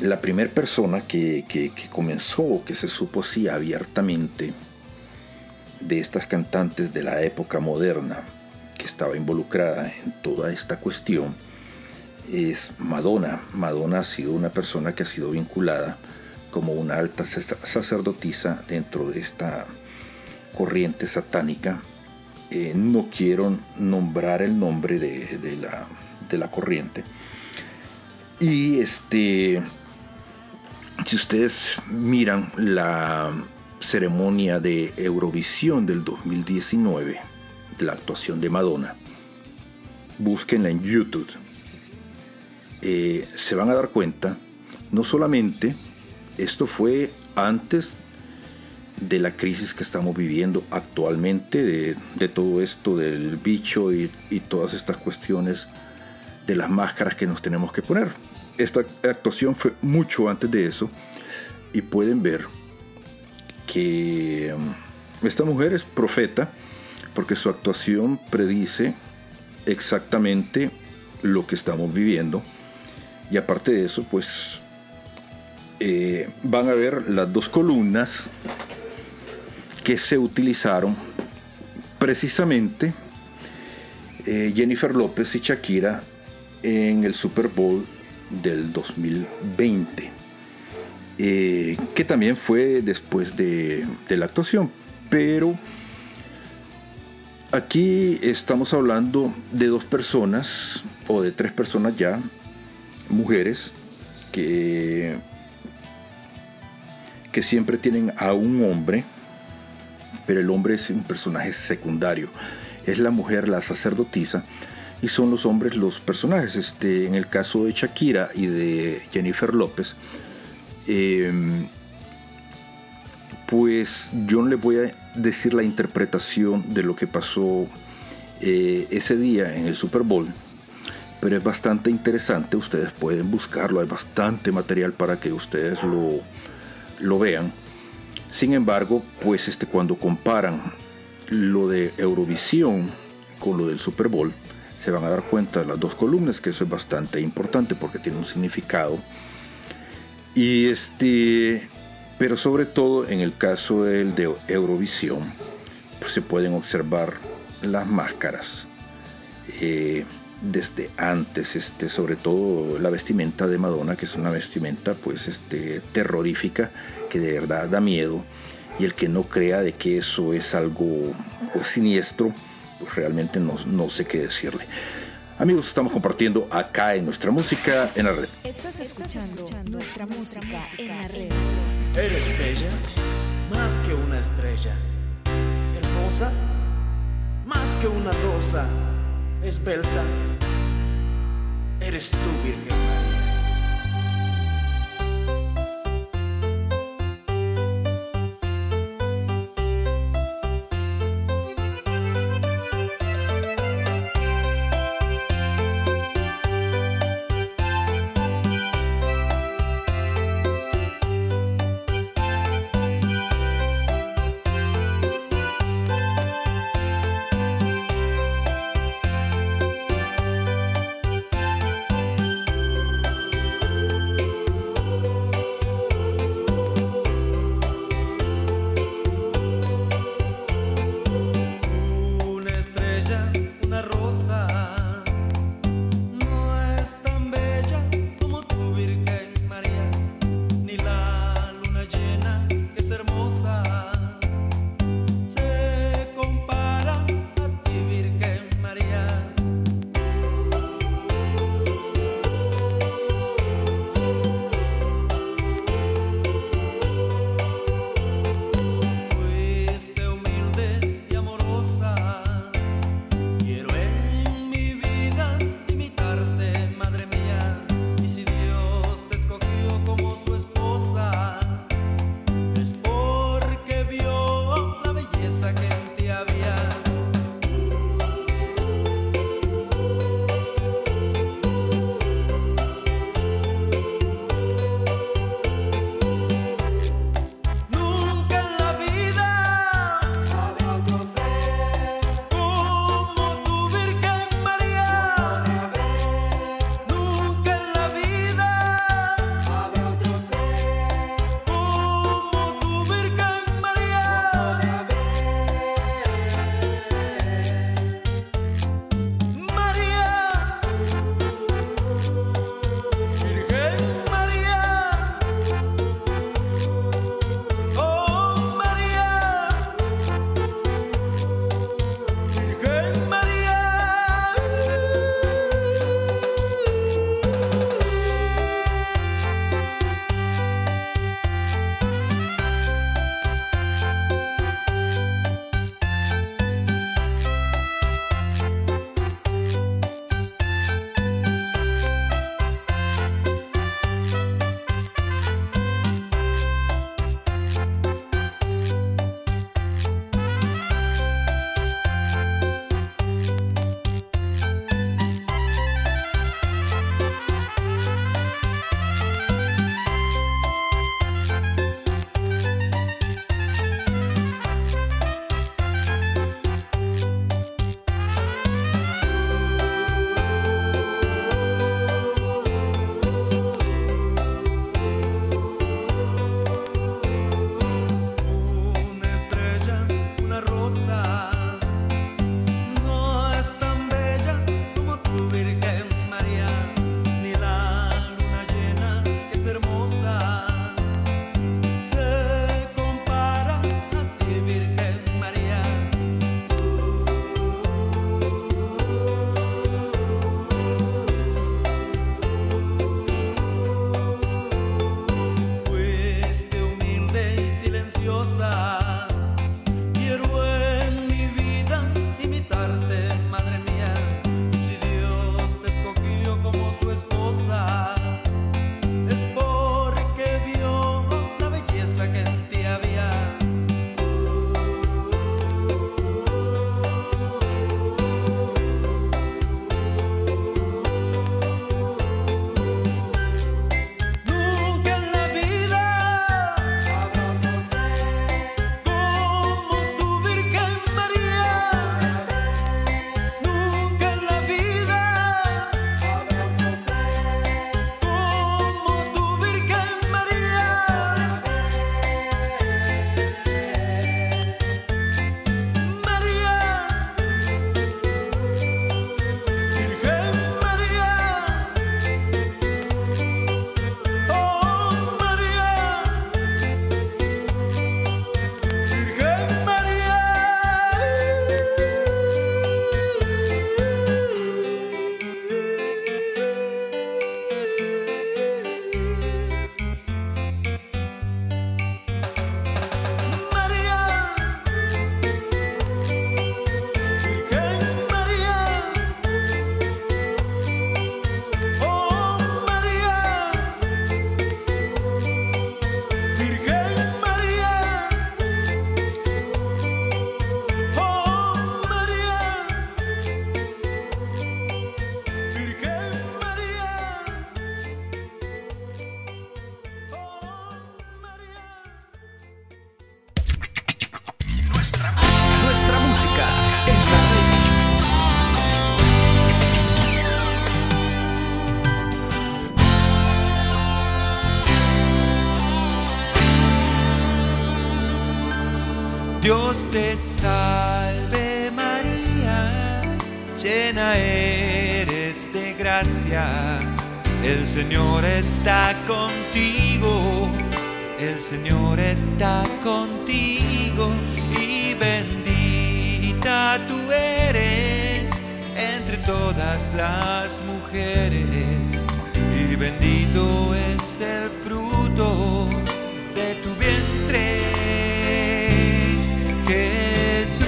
la primera persona que, que, que comenzó, que se supo así abiertamente, de estas cantantes de la época moderna que estaba involucrada en toda esta cuestión, es Madonna. Madonna ha sido una persona que ha sido vinculada como una alta sacerdotisa dentro de esta corriente satánica. Eh, no quiero nombrar el nombre de, de, la, de la corriente. Y este... si ustedes miran la ceremonia de Eurovisión del dos mil diecinueve, de la actuación de Madonna, búsquenla en YouTube, eh, se van a dar cuenta, no solamente, esto fue antes de la crisis que estamos viviendo actualmente, de, de todo esto del bicho y, y todas estas cuestiones de las máscaras que nos tenemos que poner. Esta actuación fue mucho antes de eso, y pueden ver que esta mujer es profeta, porque su actuación predice exactamente lo que estamos viviendo. Y aparte de eso, pues eh, van a ver las dos columnas que se utilizaron precisamente eh, Jennifer López y Shakira en el Super Bowl del dos mil veinte, eh, que también fue después de, de la actuación. Pero aquí estamos hablando de dos personas, o de tres personas ya, mujeres, que, que siempre tienen a un hombre, pero el hombre es un personaje secundario. Es la mujer, la sacerdotisa, y son los hombres los personajes. Este, en el caso de Shakira y de Jennifer López, eh, pues yo no les voy a decir la interpretación de lo que pasó eh, ese día en el Super Bowl, pero es bastante interesante. Ustedes pueden buscarlo, hay bastante material para que ustedes lo, lo vean. Sin embargo, pues este, cuando comparan lo de Eurovisión con lo del Super Bowl, se van a dar cuenta de las dos columnas, que eso es bastante importante porque tiene un significado. Y este, pero sobre todo en el caso del de Eurovisión, pues se pueden observar las máscaras eh, desde antes, este, sobre todo la vestimenta de Madonna, que es una vestimenta pues este, terrorífica, que de verdad da miedo, y el que no crea de que eso es algo pues, siniestro, pues realmente no, no sé qué decirle. Amigos, estamos compartiendo acá en Nuestra Música en la Red. Estás escuchando Nuestra Música en la Red. Eres bella, más que una estrella. Hermosa, más que una rosa. Esbelta, eres tú, Virgen María. Dios te salve María, llena eres de gracia, el Señor está contigo, el Señor está contigo, y bendita tú eres entre todas las mujeres, y bendito es el fruto de tu vientre, Jesús.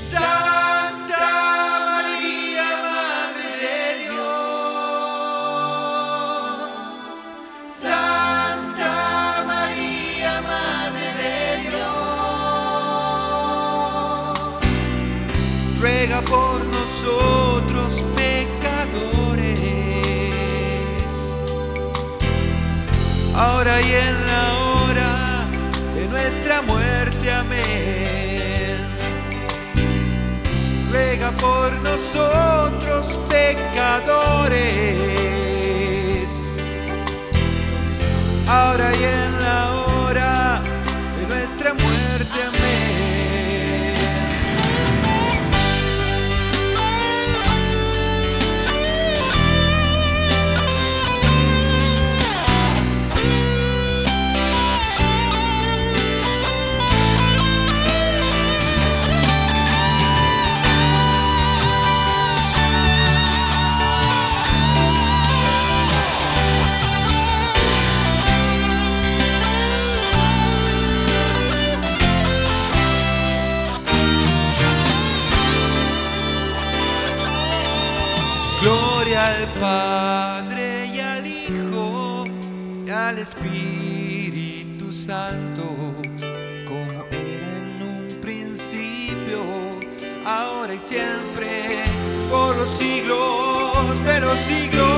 Santa María, Madre de Dios. Santa María, Madre de Dios. Ruega por nosotros pecadores, ahora y en la hora nuestra muerte, amén. Ruega por nosotros pecadores, ahora y en la hora de nuestra muerte, amén. Al Padre y al Hijo y al Espíritu Santo, como era en un principio, ahora y siempre, por los siglos de los siglos.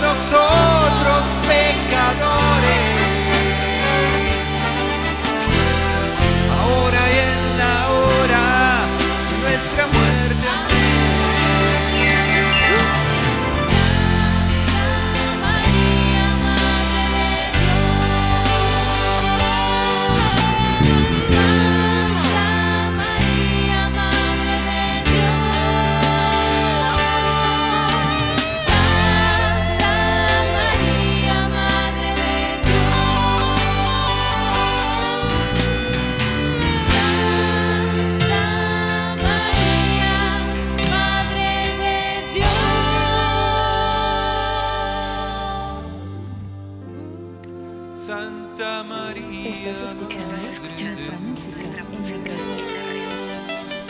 Nosotros pecadores, ahora y en la hora de nuestra muerte. Santa María, Madre de Dios. Santa María, Madre de Dios.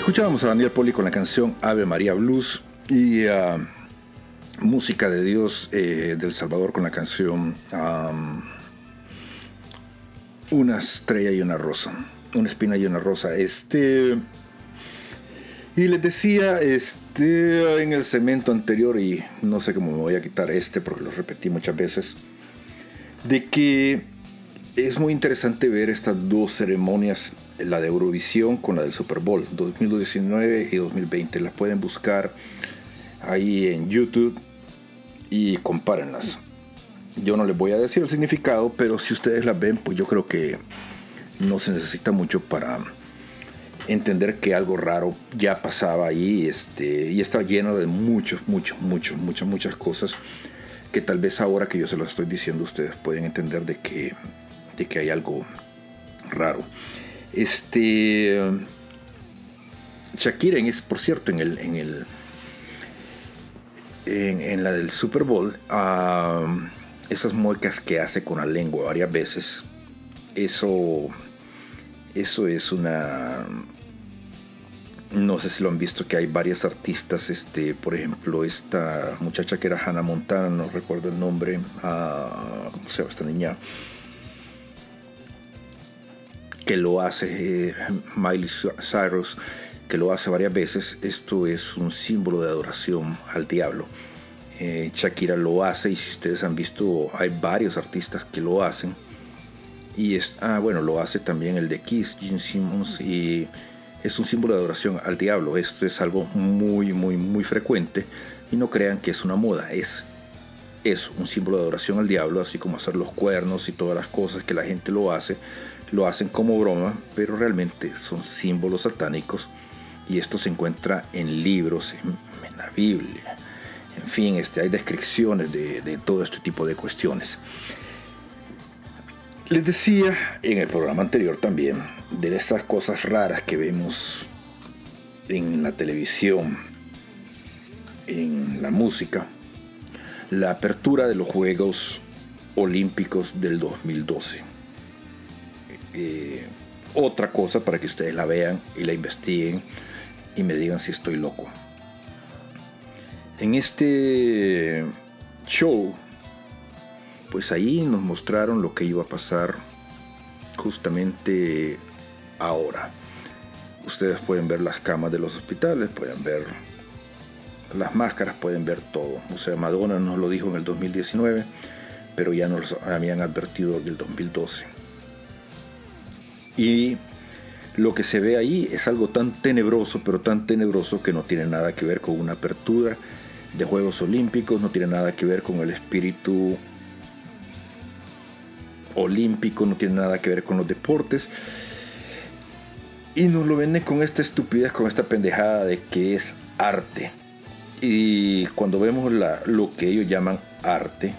Escuchábamos a Daniel Poli con la canción Ave María Blues y uh, música de Dios eh, de El Salvador con la canción um, Una estrella y una rosa, una espina y una rosa. Este, y les decía este, en el segmento anterior, y no sé cómo me voy a quitar este porque lo repetí muchas veces, de que es muy interesante ver estas dos ceremonias, la de Eurovisión con la del Super Bowl dos mil diecinueve y dos mil veinte. Las pueden buscar ahí en YouTube y compárenlas. Yo no les voy a decir el significado, pero si ustedes las ven, pues yo creo que no se necesita mucho para entender que algo raro ya pasaba ahí, este, y está lleno de muchos, muchos, muchos, muchas, muchas cosas que tal vez ahora que yo se las estoy diciendo ustedes pueden entender de que, de que hay algo raro. Este, Shakira, en, por cierto, en el en el en, en la del Super Bowl, uh, esas muecas que hace con la lengua varias veces, eso eso es una No sé si lo han visto, que hay varias artistas, este, por ejemplo, esta muchacha que era Hannah Montana, no recuerdo el nombre, uh, ¿cómo se llama esta niña? Que lo hace, eh, Miley Cyrus, que lo hace varias veces. Esto es un símbolo de adoración al diablo. Eh, Shakira lo hace, y si ustedes han visto, hay varios artistas que lo hacen. Y es, ah, bueno, lo hace también el de Kiss, Jim Simmons, y es un símbolo de adoración al diablo. Esto es algo muy, muy, muy frecuente. Y no crean que es una moda. Es, es un símbolo de adoración al diablo, así como hacer los cuernos y todas las cosas que la gente lo hace. Lo hacen como broma, pero realmente son símbolos satánicos. Y esto se encuentra en libros, en, en la Biblia. En fin, este, hay descripciones de, de todo este tipo de cuestiones. Les decía en el programa anterior también de esas cosas raras que vemos en la televisión, en la música. La apertura de los Juegos Olímpicos del dos mil doce. Eh, otra cosa para que ustedes la vean y la investiguen y me digan si estoy loco. En este show, pues ahí nos mostraron lo que iba a pasar justamente ahora. Ustedes pueden ver las camas de los hospitales, pueden ver las máscaras, pueden ver todo. O sea, Madonna nos lo dijo en el dos mil diecinueve, pero ya nos habían advertido en el dos mil doce. Y lo que se ve ahí es algo tan tenebroso, pero tan tenebroso, que no tiene nada que ver con una apertura de Juegos Olímpicos, no tiene nada que ver con el espíritu olímpico, no tiene nada que ver con los deportes, y nos lo venden con esta estupidez, con esta pendejada de que es arte. Y cuando vemos la, lo que ellos llaman arte,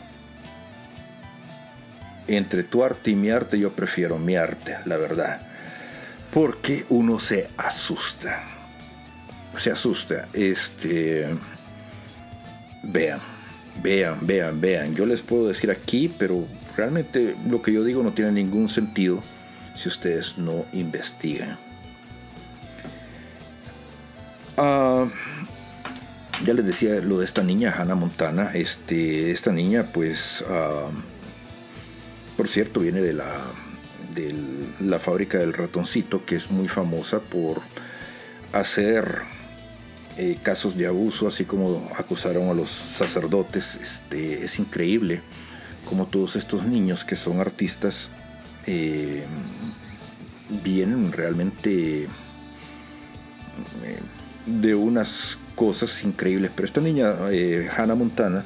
entre tu arte y mi arte, yo prefiero mi arte, la verdad, porque uno se asusta, se asusta. Este, vean, vean, vean, vean. Yo les puedo decir aquí, pero realmente lo que yo digo no tiene ningún sentido si ustedes no investigan. Uh, ya les decía lo de esta niña, Hannah Montana. Este, esta niña, pues, uh, por cierto, viene de la, de la fábrica del ratoncito, que es muy famosa por hacer eh, casos de abuso, así como acusaron a los sacerdotes. Este, es increíble como todos estos niños que son artistas eh, vienen realmente eh, de unas cosas increíbles. Pero esta niña, eh, Hannah Montana,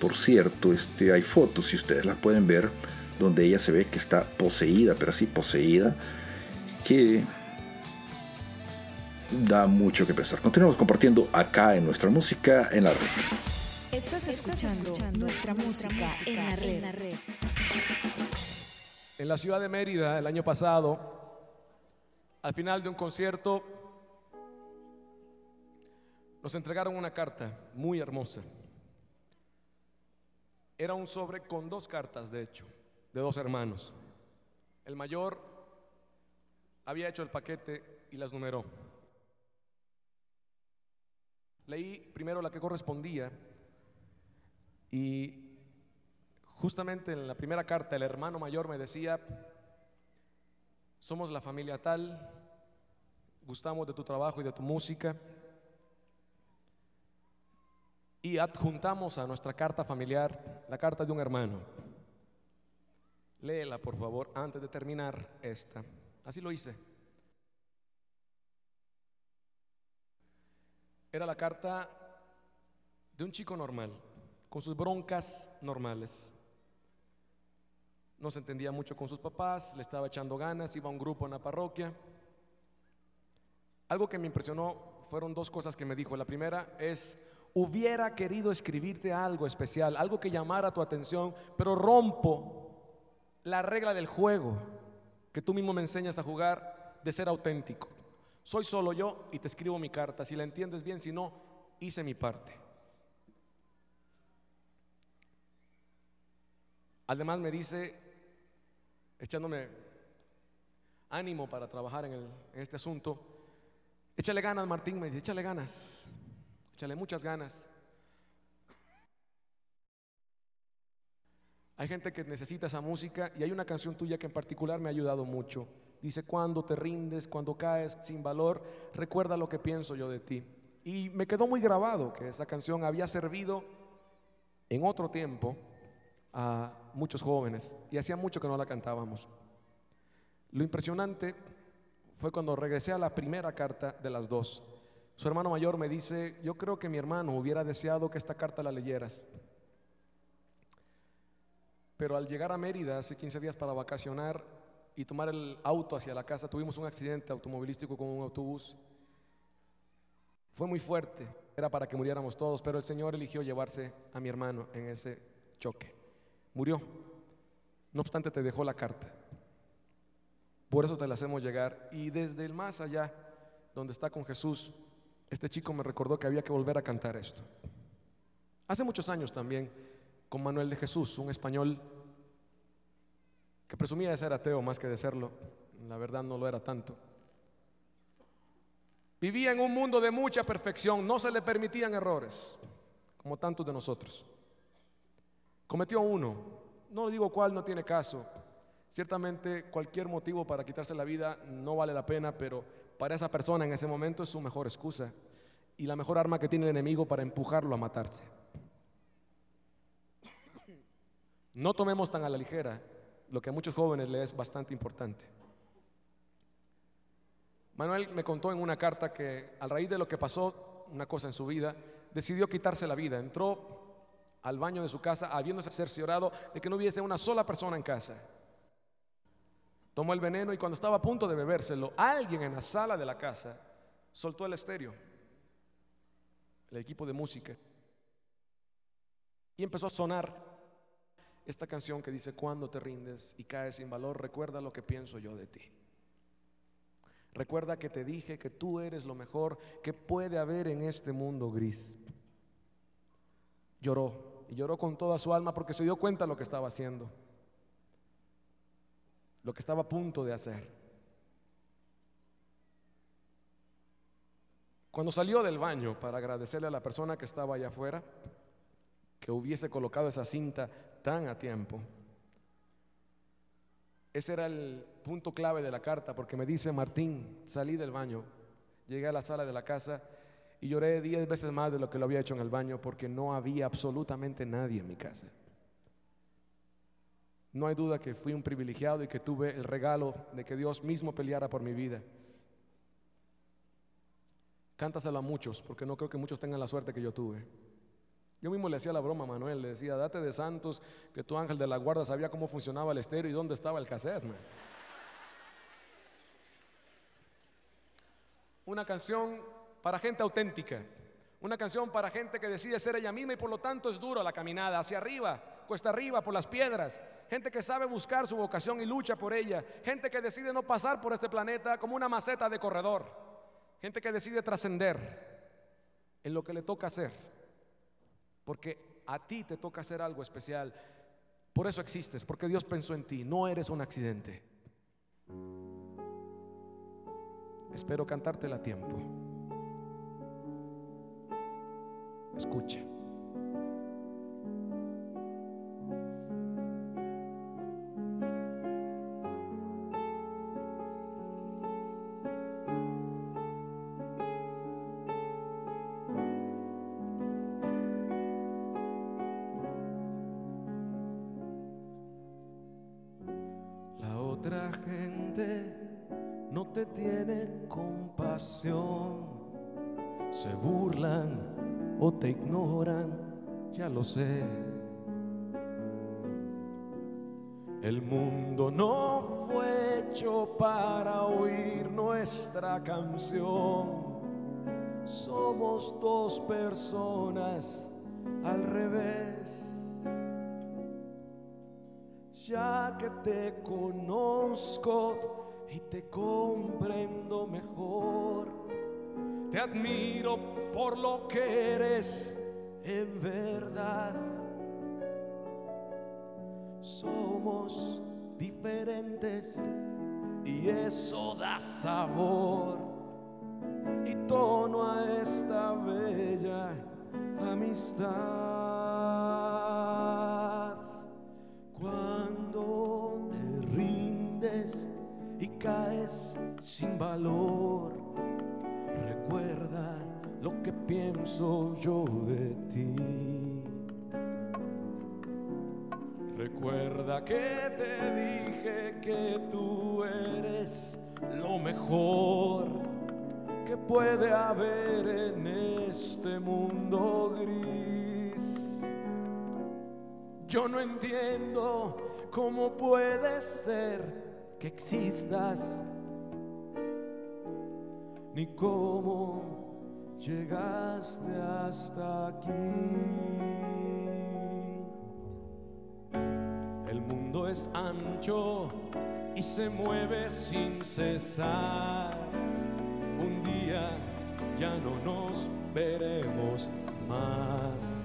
por cierto, este, hay fotos, si ustedes las pueden ver, donde ella se ve que está poseída, pero así poseída, que da mucho que pensar. Continuamos compartiendo acá en Nuestra Música en la Red. Estás escuchando, Estás escuchando nuestra, nuestra música, música en, la red. en la red. En la ciudad de Mérida, el año pasado, al final de un concierto, nos entregaron una carta muy hermosa. Era un sobre con dos cartas, de hecho, de dos hermanos. El mayor había hecho el paquete y las numeró. Leí primero la que correspondía. Y justamente en la primera carta el hermano mayor me decía: somos la familia tal, gustamos de tu trabajo y de tu música, y adjuntamos a nuestra carta familiar la carta de un hermano. Léela, por favor, antes de terminar esta. Así lo hice. Era la carta de un chico normal, con sus broncas normales. No se entendía mucho con sus papás, le estaba echando ganas, iba a un grupo en la parroquia. Algo que me impresionó fueron dos cosas que me dijo. La primera es: hubiera querido escribirte algo especial, algo que llamara tu atención, pero rompo la regla del juego que tú mismo me enseñas a jugar, de ser auténtico. Soy solo yo y te escribo mi carta. Si la entiendes bien, si no, hice mi parte. Además me dice, echándome ánimo para trabajar en, el, en este asunto: Échale ganas, Martín, me dice, échale ganas, échale muchas ganas. Hay gente que necesita esa música y hay una canción tuya que en particular me ha ayudado mucho. Dice, cuando te rindes, cuando caes sin valor, recuerda lo que pienso yo de ti. Y me quedó muy grabado que esa canción había servido en otro tiempo a muchos jóvenes y hacía mucho que no la cantábamos. Lo impresionante fue cuando regresé a la primera carta de las dos. Su hermano mayor me dice, yo creo que mi hermano hubiera deseado que esta carta la leyeras. Pero al llegar a Mérida hace quince días para vacacionar y tomar el auto hacia la casa, tuvimos un accidente automovilístico con un autobús. Fue muy fuerte, era para que muriéramos todos, pero el Señor eligió llevarse a mi hermano en ese choque. Murió, no obstante te dejó la carta. Por eso te la hacemos llegar. Y desde el más allá, donde está con Jesús, este chico me recordó que había que volver a cantar esto. Hace muchos años también, con Manuel de Jesús, un español que presumía de ser ateo más que de serlo, la verdad no lo era tanto. Vivía en un mundo de mucha perfección, no se le permitían errores, como tantos de nosotros. Cometió uno, no le digo cuál, no tiene caso. Ciertamente cualquier motivo para quitarse la vida no vale la pena, pero para esa persona en ese momento es su mejor excusa y la mejor arma que tiene el enemigo para empujarlo a matarse. No tomemos tan a la ligera lo que a muchos jóvenes les es bastante importante. Manuel me contó en una carta que a raíz de lo que pasó, una cosa en su vida, decidió quitarse la vida. Entró al baño de su casa habiéndose cerciorado de que no hubiese una sola persona en casa. Tomó el veneno y cuando estaba a punto de bebérselo, alguien en la sala de la casa soltó el estéreo, el equipo de música, y empezó a sonar esta canción que dice, cuando te rindes y caes sin valor, recuerda lo que pienso yo de ti. Recuerda que te dije que tú eres lo mejor que puede haber en este mundo gris. Lloró, y lloró con toda su alma porque se dio cuenta de lo que estaba haciendo, lo que estaba a punto de hacer. Cuando salió del baño para agradecerle a la persona que estaba allá afuera que hubiese colocado esa cinta tan a tiempo. Ese era el punto clave de la carta, porque me dice Martín, salí del baño, llegué a la sala de la casa y lloré diez veces más de lo que lo había hecho en el baño, porque no había absolutamente nadie en mi casa. No hay duda que fui un privilegiado y que tuve el regalo de que Dios mismo peleara por mi vida. Cántaselo a muchos, porque no creo que muchos tengan la suerte que yo tuve. Yo mismo le hacía la broma a Manuel, le decía, date de santos que tu ángel de la guarda sabía cómo funcionaba el estéreo y dónde estaba el cassette, man. Una canción para gente auténtica, una canción para gente que decide ser ella misma y por lo tanto es duro la caminada hacia arriba, cuesta arriba, por las piedras, gente que sabe buscar su vocación y lucha por ella, gente que decide no pasar por este planeta como una maceta de corredor, gente que decide trascender en lo que le toca hacer, porque a ti te toca hacer algo especial. Por eso existes, porque Dios pensó en ti, no eres un accidente. Espero cantártela a tiempo. Escucha. Otra gente no te tiene compasión, se burlan o te ignoran, ya lo sé. El mundo no fue hecho para oír nuestra canción, somos dos personas al revés. Ya que te conozco y te comprendo mejor, te admiro por lo que eres en verdad. Somos diferentes y eso da sabor. y tono a esta bella amistad. Cuando te rindes y caes sin valor, recuerda lo que pienso yo de ti. Recuerda que te dije que tú eres lo mejor que puede haber en este mundo gris. Yo no entiendo cómo puede ser que existas, ni cómo llegaste hasta aquí. El mundo es ancho y se mueve sin cesar. Un día ya no nos veremos más.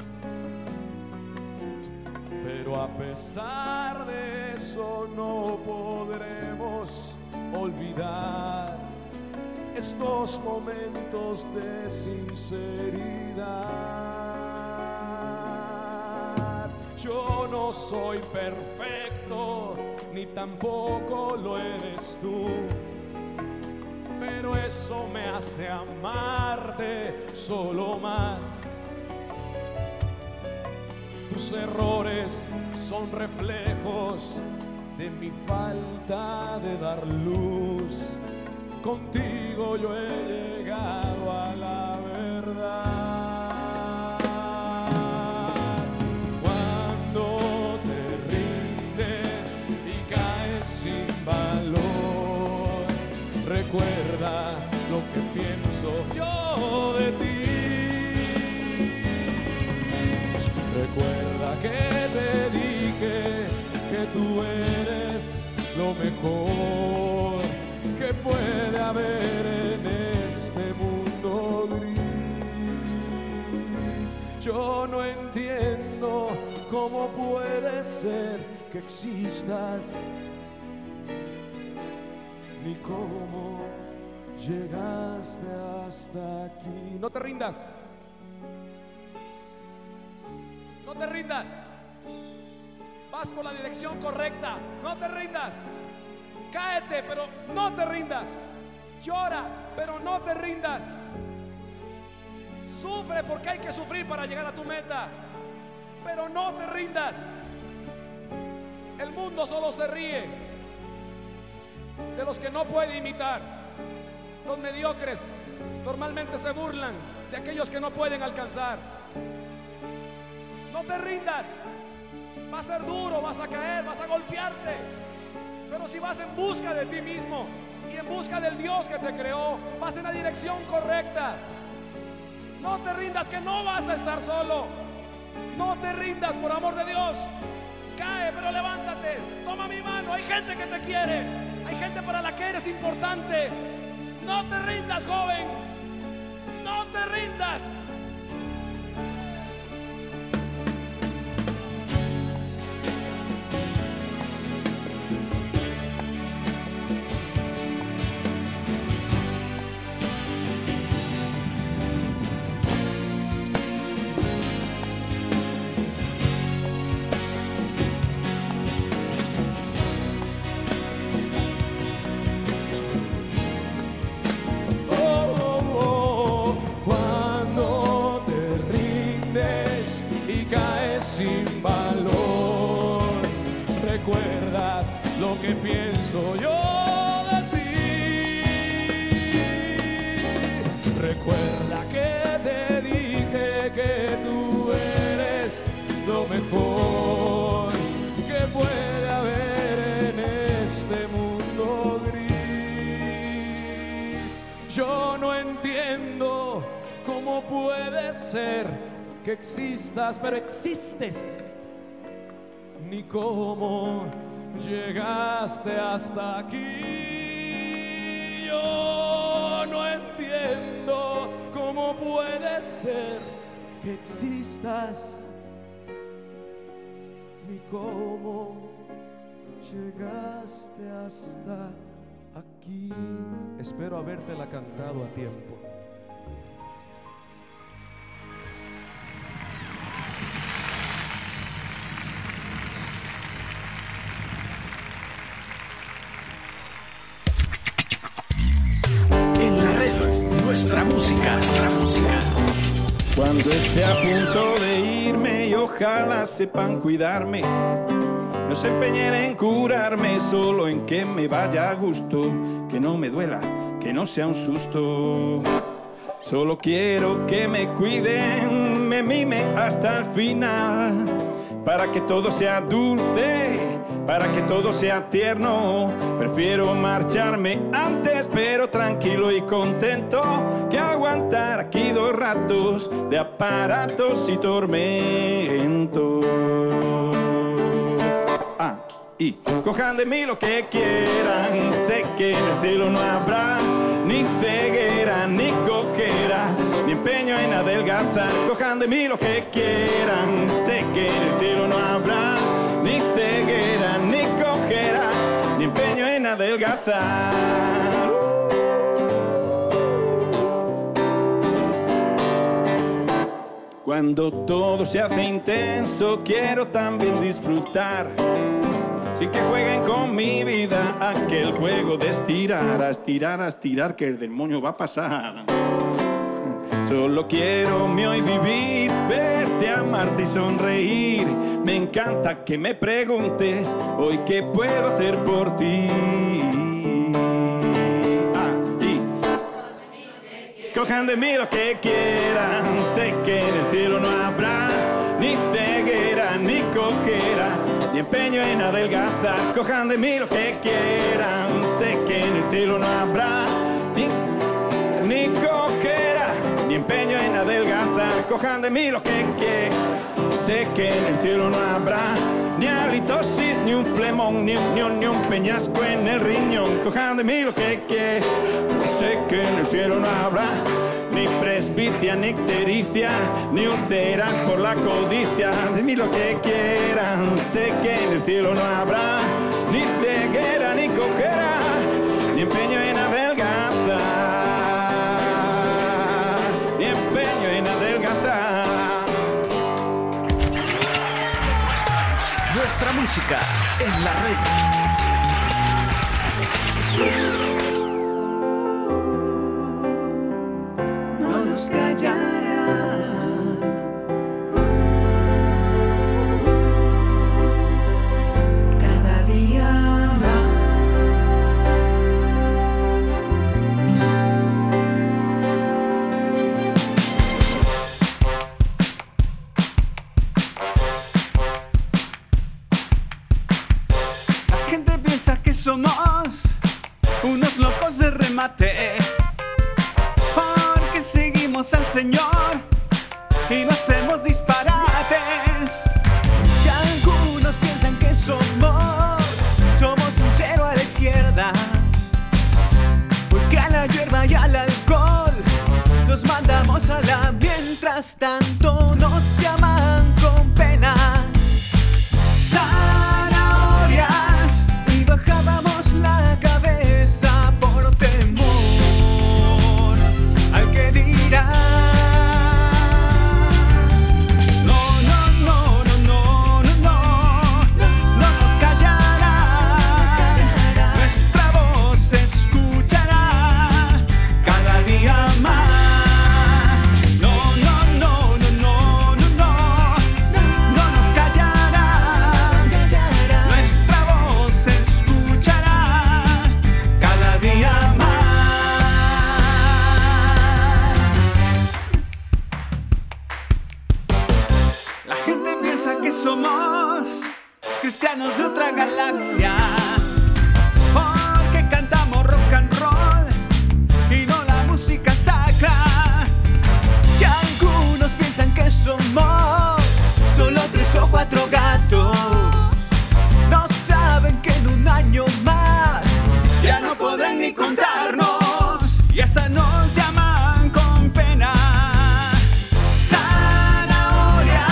Pero a pesar de eso no podremos olvidar estos momentos de sinceridad. Yo no soy perfecto, ni tampoco lo eres tú, pero eso me hace amarte solo más. Tus errores son reflejos de mi falta de dar luz. Contigo yo he llegado a la verdad. Cuando te rindes y caes sin valor, recuerda lo que pienso yo de ti. Recuerda que te dije que tú eres lo mejor que puede haber en este mundo gris. Yo no entiendo cómo puede ser que existas, ni cómo llegaste hasta aquí. No te rindas, no te rindas, vas por la dirección correcta, no te rindas. Cáete, pero no te rindas. Llora, pero no te rindas. Sufre, porque hay que sufrir para llegar a tu meta, pero no te rindas. El mundo solo se ríe de los que no puede imitar. Los mediocres normalmente se burlan de aquellos que no pueden alcanzar. No te rindas. Va a ser duro, vas a caer, vas a golpearte. Pero si vas en busca de ti mismo y en busca del Dios que te creó, vas en la dirección correcta. No te rindas, que no vas a estar solo. No te rindas, por amor de Dios. Cae, pero levántate. Toma mi mano, hay gente que te quiere. Hay gente para la que eres importante. No te rindas, joven. No te rindas. Que pienso yo de ti. Recuerda que te dije que tú eres lo mejor que puede haber en este mundo gris. Yo no entiendo cómo puede ser que existas, pero existes, ni cómo llegaste hasta aquí. Yo no entiendo cómo puede ser que existas, ni cómo llegaste hasta aquí. Espero habértela cantado a tiempo. nuestra música, nuestra música. Cuando esté a punto de irme y ojalá sepan cuidarme, no se empeñen en curarme, solo en que me vaya a gusto, que no me duela, que no sea un susto. Solo quiero que me cuiden, me mimen hasta el final, para que todo sea dulce, para que todo sea tierno. Prefiero marcharme antes, pero tranquilo y contento, que aguantar aquí dos ratos de aparatos y tormentos. Ah, y cojan de mí lo que quieran, sé que en el cielo no habrá ni ceguera, ni cojera, ni empeño en adelgazar. Cojan de mí lo que quieran, sé que en el cielo no habrá ni ceguera, ni cojera, ni empeño en adelgazar. Cuando todo se hace intenso, quiero también disfrutar, sin que jueguen con mi vida aquel juego de estirar, a estirar, a estirar, que el demonio va a pasar. Solo quiero mi hoy vivir, verte, amarte y sonreír. Me encanta que me preguntes hoy qué puedo hacer por ti. Cojan de mí lo que quieran, sé que en el cielo no habrá ni ceguera, ni cojera, ni empeño en adelgazar. Cojan de mí lo que quieran, sé que en el cielo no habrá ni, ni cojera, ni empeño en adelgazar. Cojan de mí lo que quieran, sé que en el cielo no habrá ni halitosis, ni un flemón, ni un, ni un peñasco en el riñón. Cojan de mí lo que quieran, sé que en el cielo no habrá ni presbicia, ni ictericia, ni ulceras por la codicia. De mí lo que quieran, sé que en el cielo no habrá ni ceguera, ni cojera, ni empeño en adelgazar, ni empeño en adelgazar. Nuestra música en la red. No nos callará. Cada día somos unos locos de remate, porque seguimos al Señor y no hacemos disparates. Ya algunos piensan que somos, somos un cero a la izquierda, porque a la hierba y al alcohol los mandamos a la. Mientras tanto nos llaman con pena zanahorias. Bajábamos la cabeza por temor al que dirá. No, no, no, no, no, no, no, no nos callará. Nuestra voz se escuchará cada día más. No, no, no, no, no, no, no, no nos callará. Nuestra voz se escuchará día más. La gente piensa que somos cristianos de otra galaxia, porque cantamos rock and roll y no la música sacra. Y algunos piensan que somos solo tres o cuatro gatos, no saben que en un año más ya no podrán ni contarnos, y hasta nos llaman con pena zanahorias,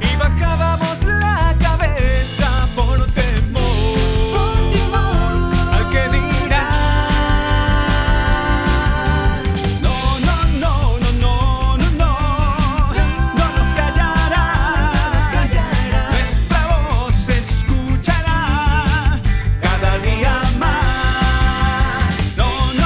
y bajábamos la cabeza por temor, por temor al que dirá. No, no, no, no, no, no, no, no nos callará. Nuestra voz se escuchará cada día más. No, no.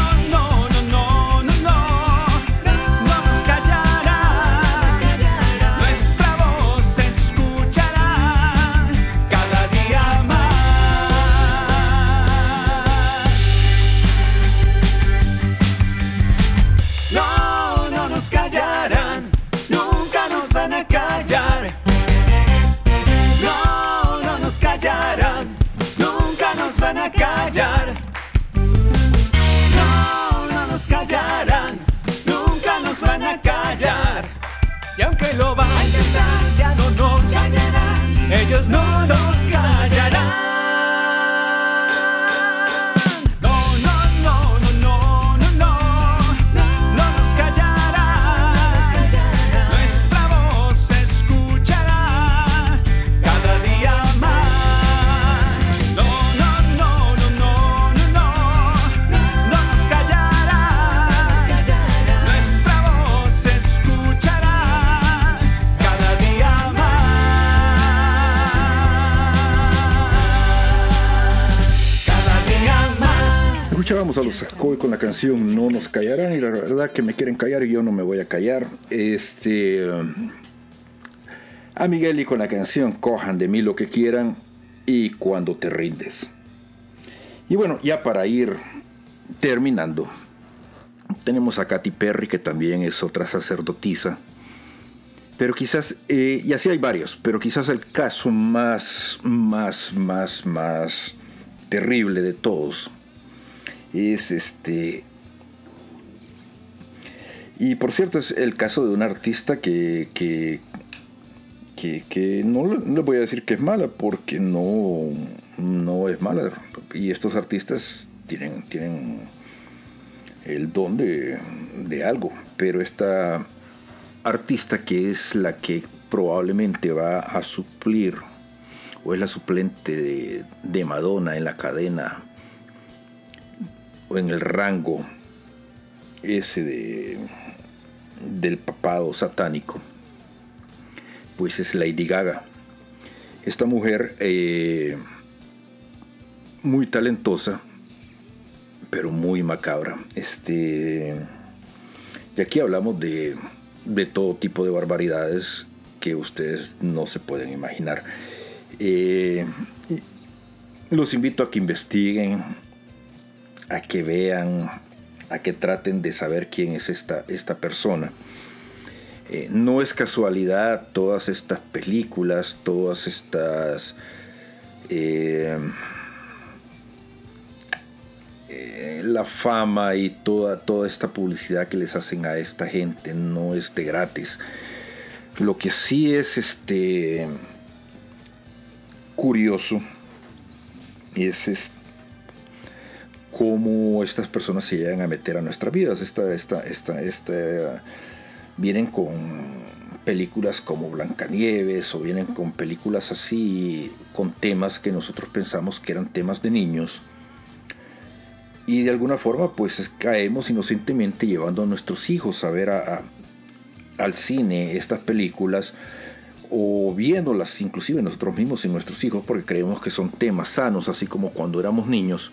callar. Y aunque lo va a intentar, ya no nos callarán. Ellos no nos callarán. Escuchábamos a los Ascoy con la canción No nos callarán, y la verdad que me quieren callar y yo no me voy a callar. Este, a Miguel y con la canción Cojan de mí lo que quieran y Cuando te rindes. Y bueno, ya para ir terminando, tenemos a Katy Perry, que también es otra sacerdotisa, pero quizás, eh, y así hay varios, pero quizás el caso más, más, más, más terrible de todos es este, y por cierto es el caso de una artista que que, que, que no le voy a decir que es mala, porque no, no es mala, y estos artistas tienen, tienen el don de, de algo, pero esta artista, que es la que probablemente va a suplir o es la suplente de, de Madonna en la cadena, en el rango ese de del papado satánico, pues es Lady Gaga. Esta mujer, eh, muy talentosa, pero muy macabra. Este, y aquí hablamos de, de todo tipo de barbaridades que ustedes no se pueden imaginar. Eh, los invito a que investiguen, a que vean, a que traten de saber quién es esta, esta persona. Eh, no es casualidad todas estas películas, todas estas eh, eh, la fama y toda, toda esta publicidad que les hacen a esta gente no es de gratis. Lo que sí es este curioso es este cómo estas personas se llegan a meter a nuestras vidas. Esta, esta, esta, esta, vienen con películas como Blancanieves, o vienen con películas así, con temas que nosotros pensamos que eran temas de niños, y de alguna forma pues caemos inocentemente llevando a nuestros hijos a ver a, a, al cine estas películas, o viéndolas inclusive nosotros mismos y nuestros hijos, porque creemos que son temas sanos, así como cuando éramos niños.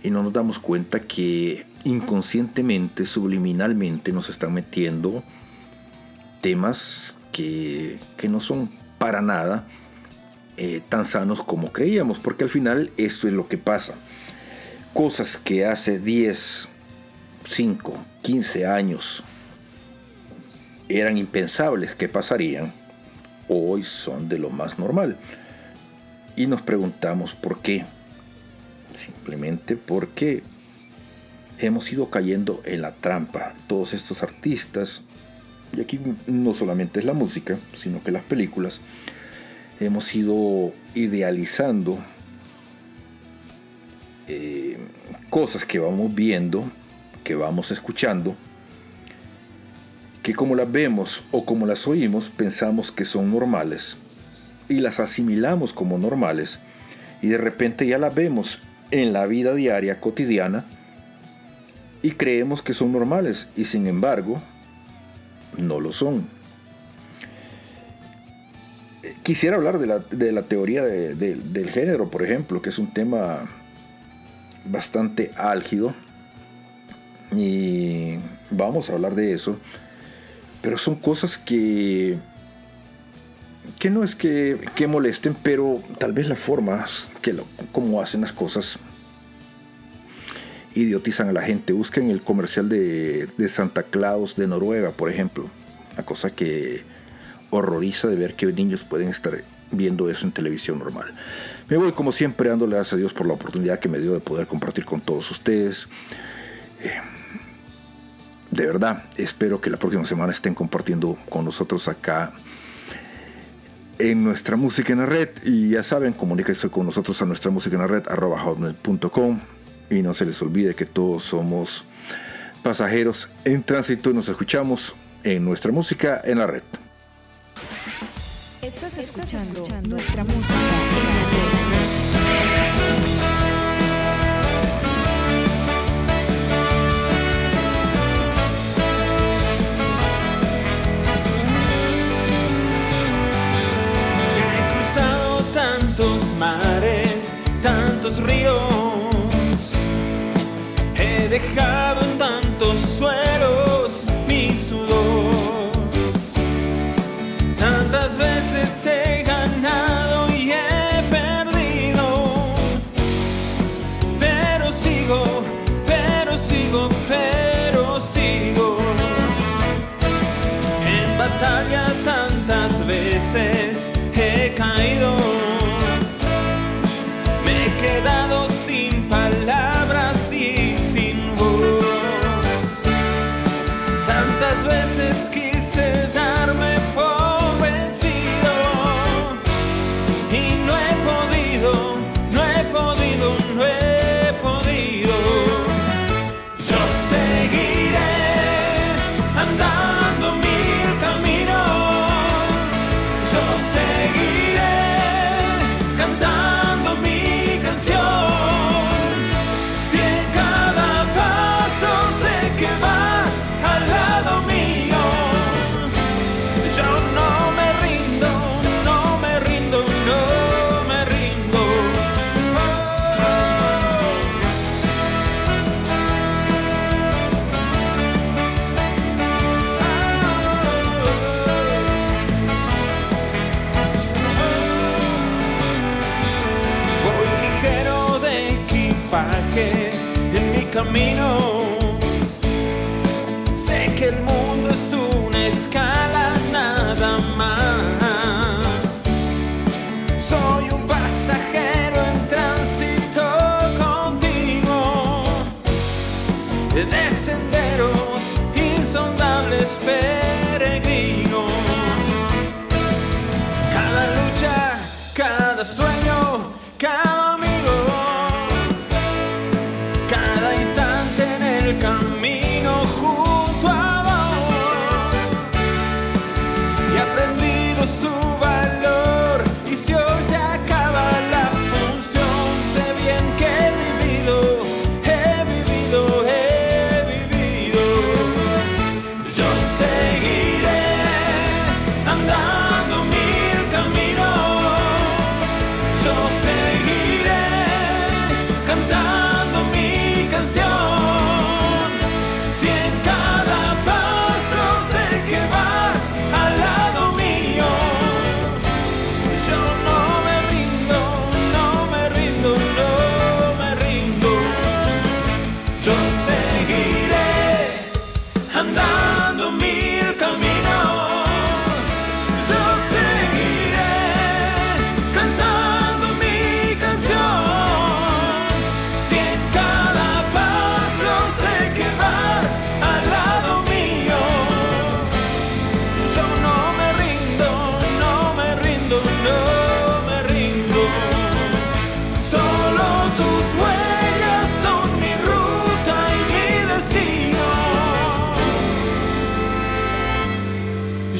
Y no nos damos cuenta que inconscientemente, subliminalmente, nos están metiendo temas que, que no son para nada eh, tan sanos como creíamos. Porque al final esto es lo que pasa. Cosas que hace diez, cinco, quince años eran impensables que pasarían, hoy son de lo más normal. Y nos preguntamos por qué. Simplemente porque hemos ido cayendo en la trampa. Todos estos artistas, y aquí no solamente es la música, sino que las películas, hemos ido idealizando eh, cosas que vamos viendo, que vamos escuchando, que como las vemos o como las oímos, pensamos que son normales y las asimilamos como normales, y de repente ya las vemos en la vida diaria, cotidiana, y creemos que son normales, y sin embargo no lo son. Quisiera hablar de la, de la teoría de, de, del género, por ejemplo, que es un tema bastante álgido, y vamos a hablar de eso, pero son cosas que que no es que, que molesten, pero tal vez las formas que lo, como hacen las cosas idiotizan a la gente. Busquen el comercial de, de Santa Claus de Noruega, por ejemplo, una cosa que horroriza de ver que niños pueden estar viendo eso en televisión normal. Me voy, como siempre, dándole gracias a Dios por la oportunidad que me dio de poder compartir con todos ustedes. Eh, de verdad espero que la próxima semana estén compartiendo con nosotros acá en Nuestra Música en la Red. Y ya saben, comuníquense con nosotros a Nuestra Música en la Red arroba hotmail punto com, y no se les olvide que todos somos pasajeros en tránsito. Nos escuchamos en Nuestra Música en la Red. Estás escuchando Nuestra Música en la Red. Tantos mares, tantos ríos, he dejado en tantos suelos mi sudor. Tantas veces he ganado y he perdido, pero sigo, pero sigo, pero sigo. En batalla tantas veces he caído, quedado sin palabras y sin voz. Tantas veces quise darme por vencido y no he podido, no he podido, no he podido. Yo seguiré andando mil caminos, yo seguiré cantando camino. Sé que el mundo es una escala nada más. Soy un pasajero en tránsito continuo de senderos insondables peregrinos. Cada lucha, cada sueño, cada camino junto a vos, he aprendido su valor, y si hoy se acaba la función, sé bien que he vivido, he vivido, he vivido. Yo seguiré andando mil caminos, yo seguiré cantando mi canción.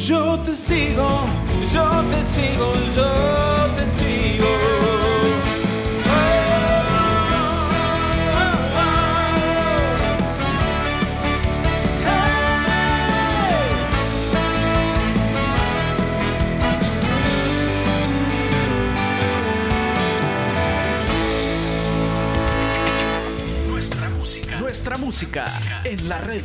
Yo te sigo, yo te sigo. Nuestra música, nuestra música en la red.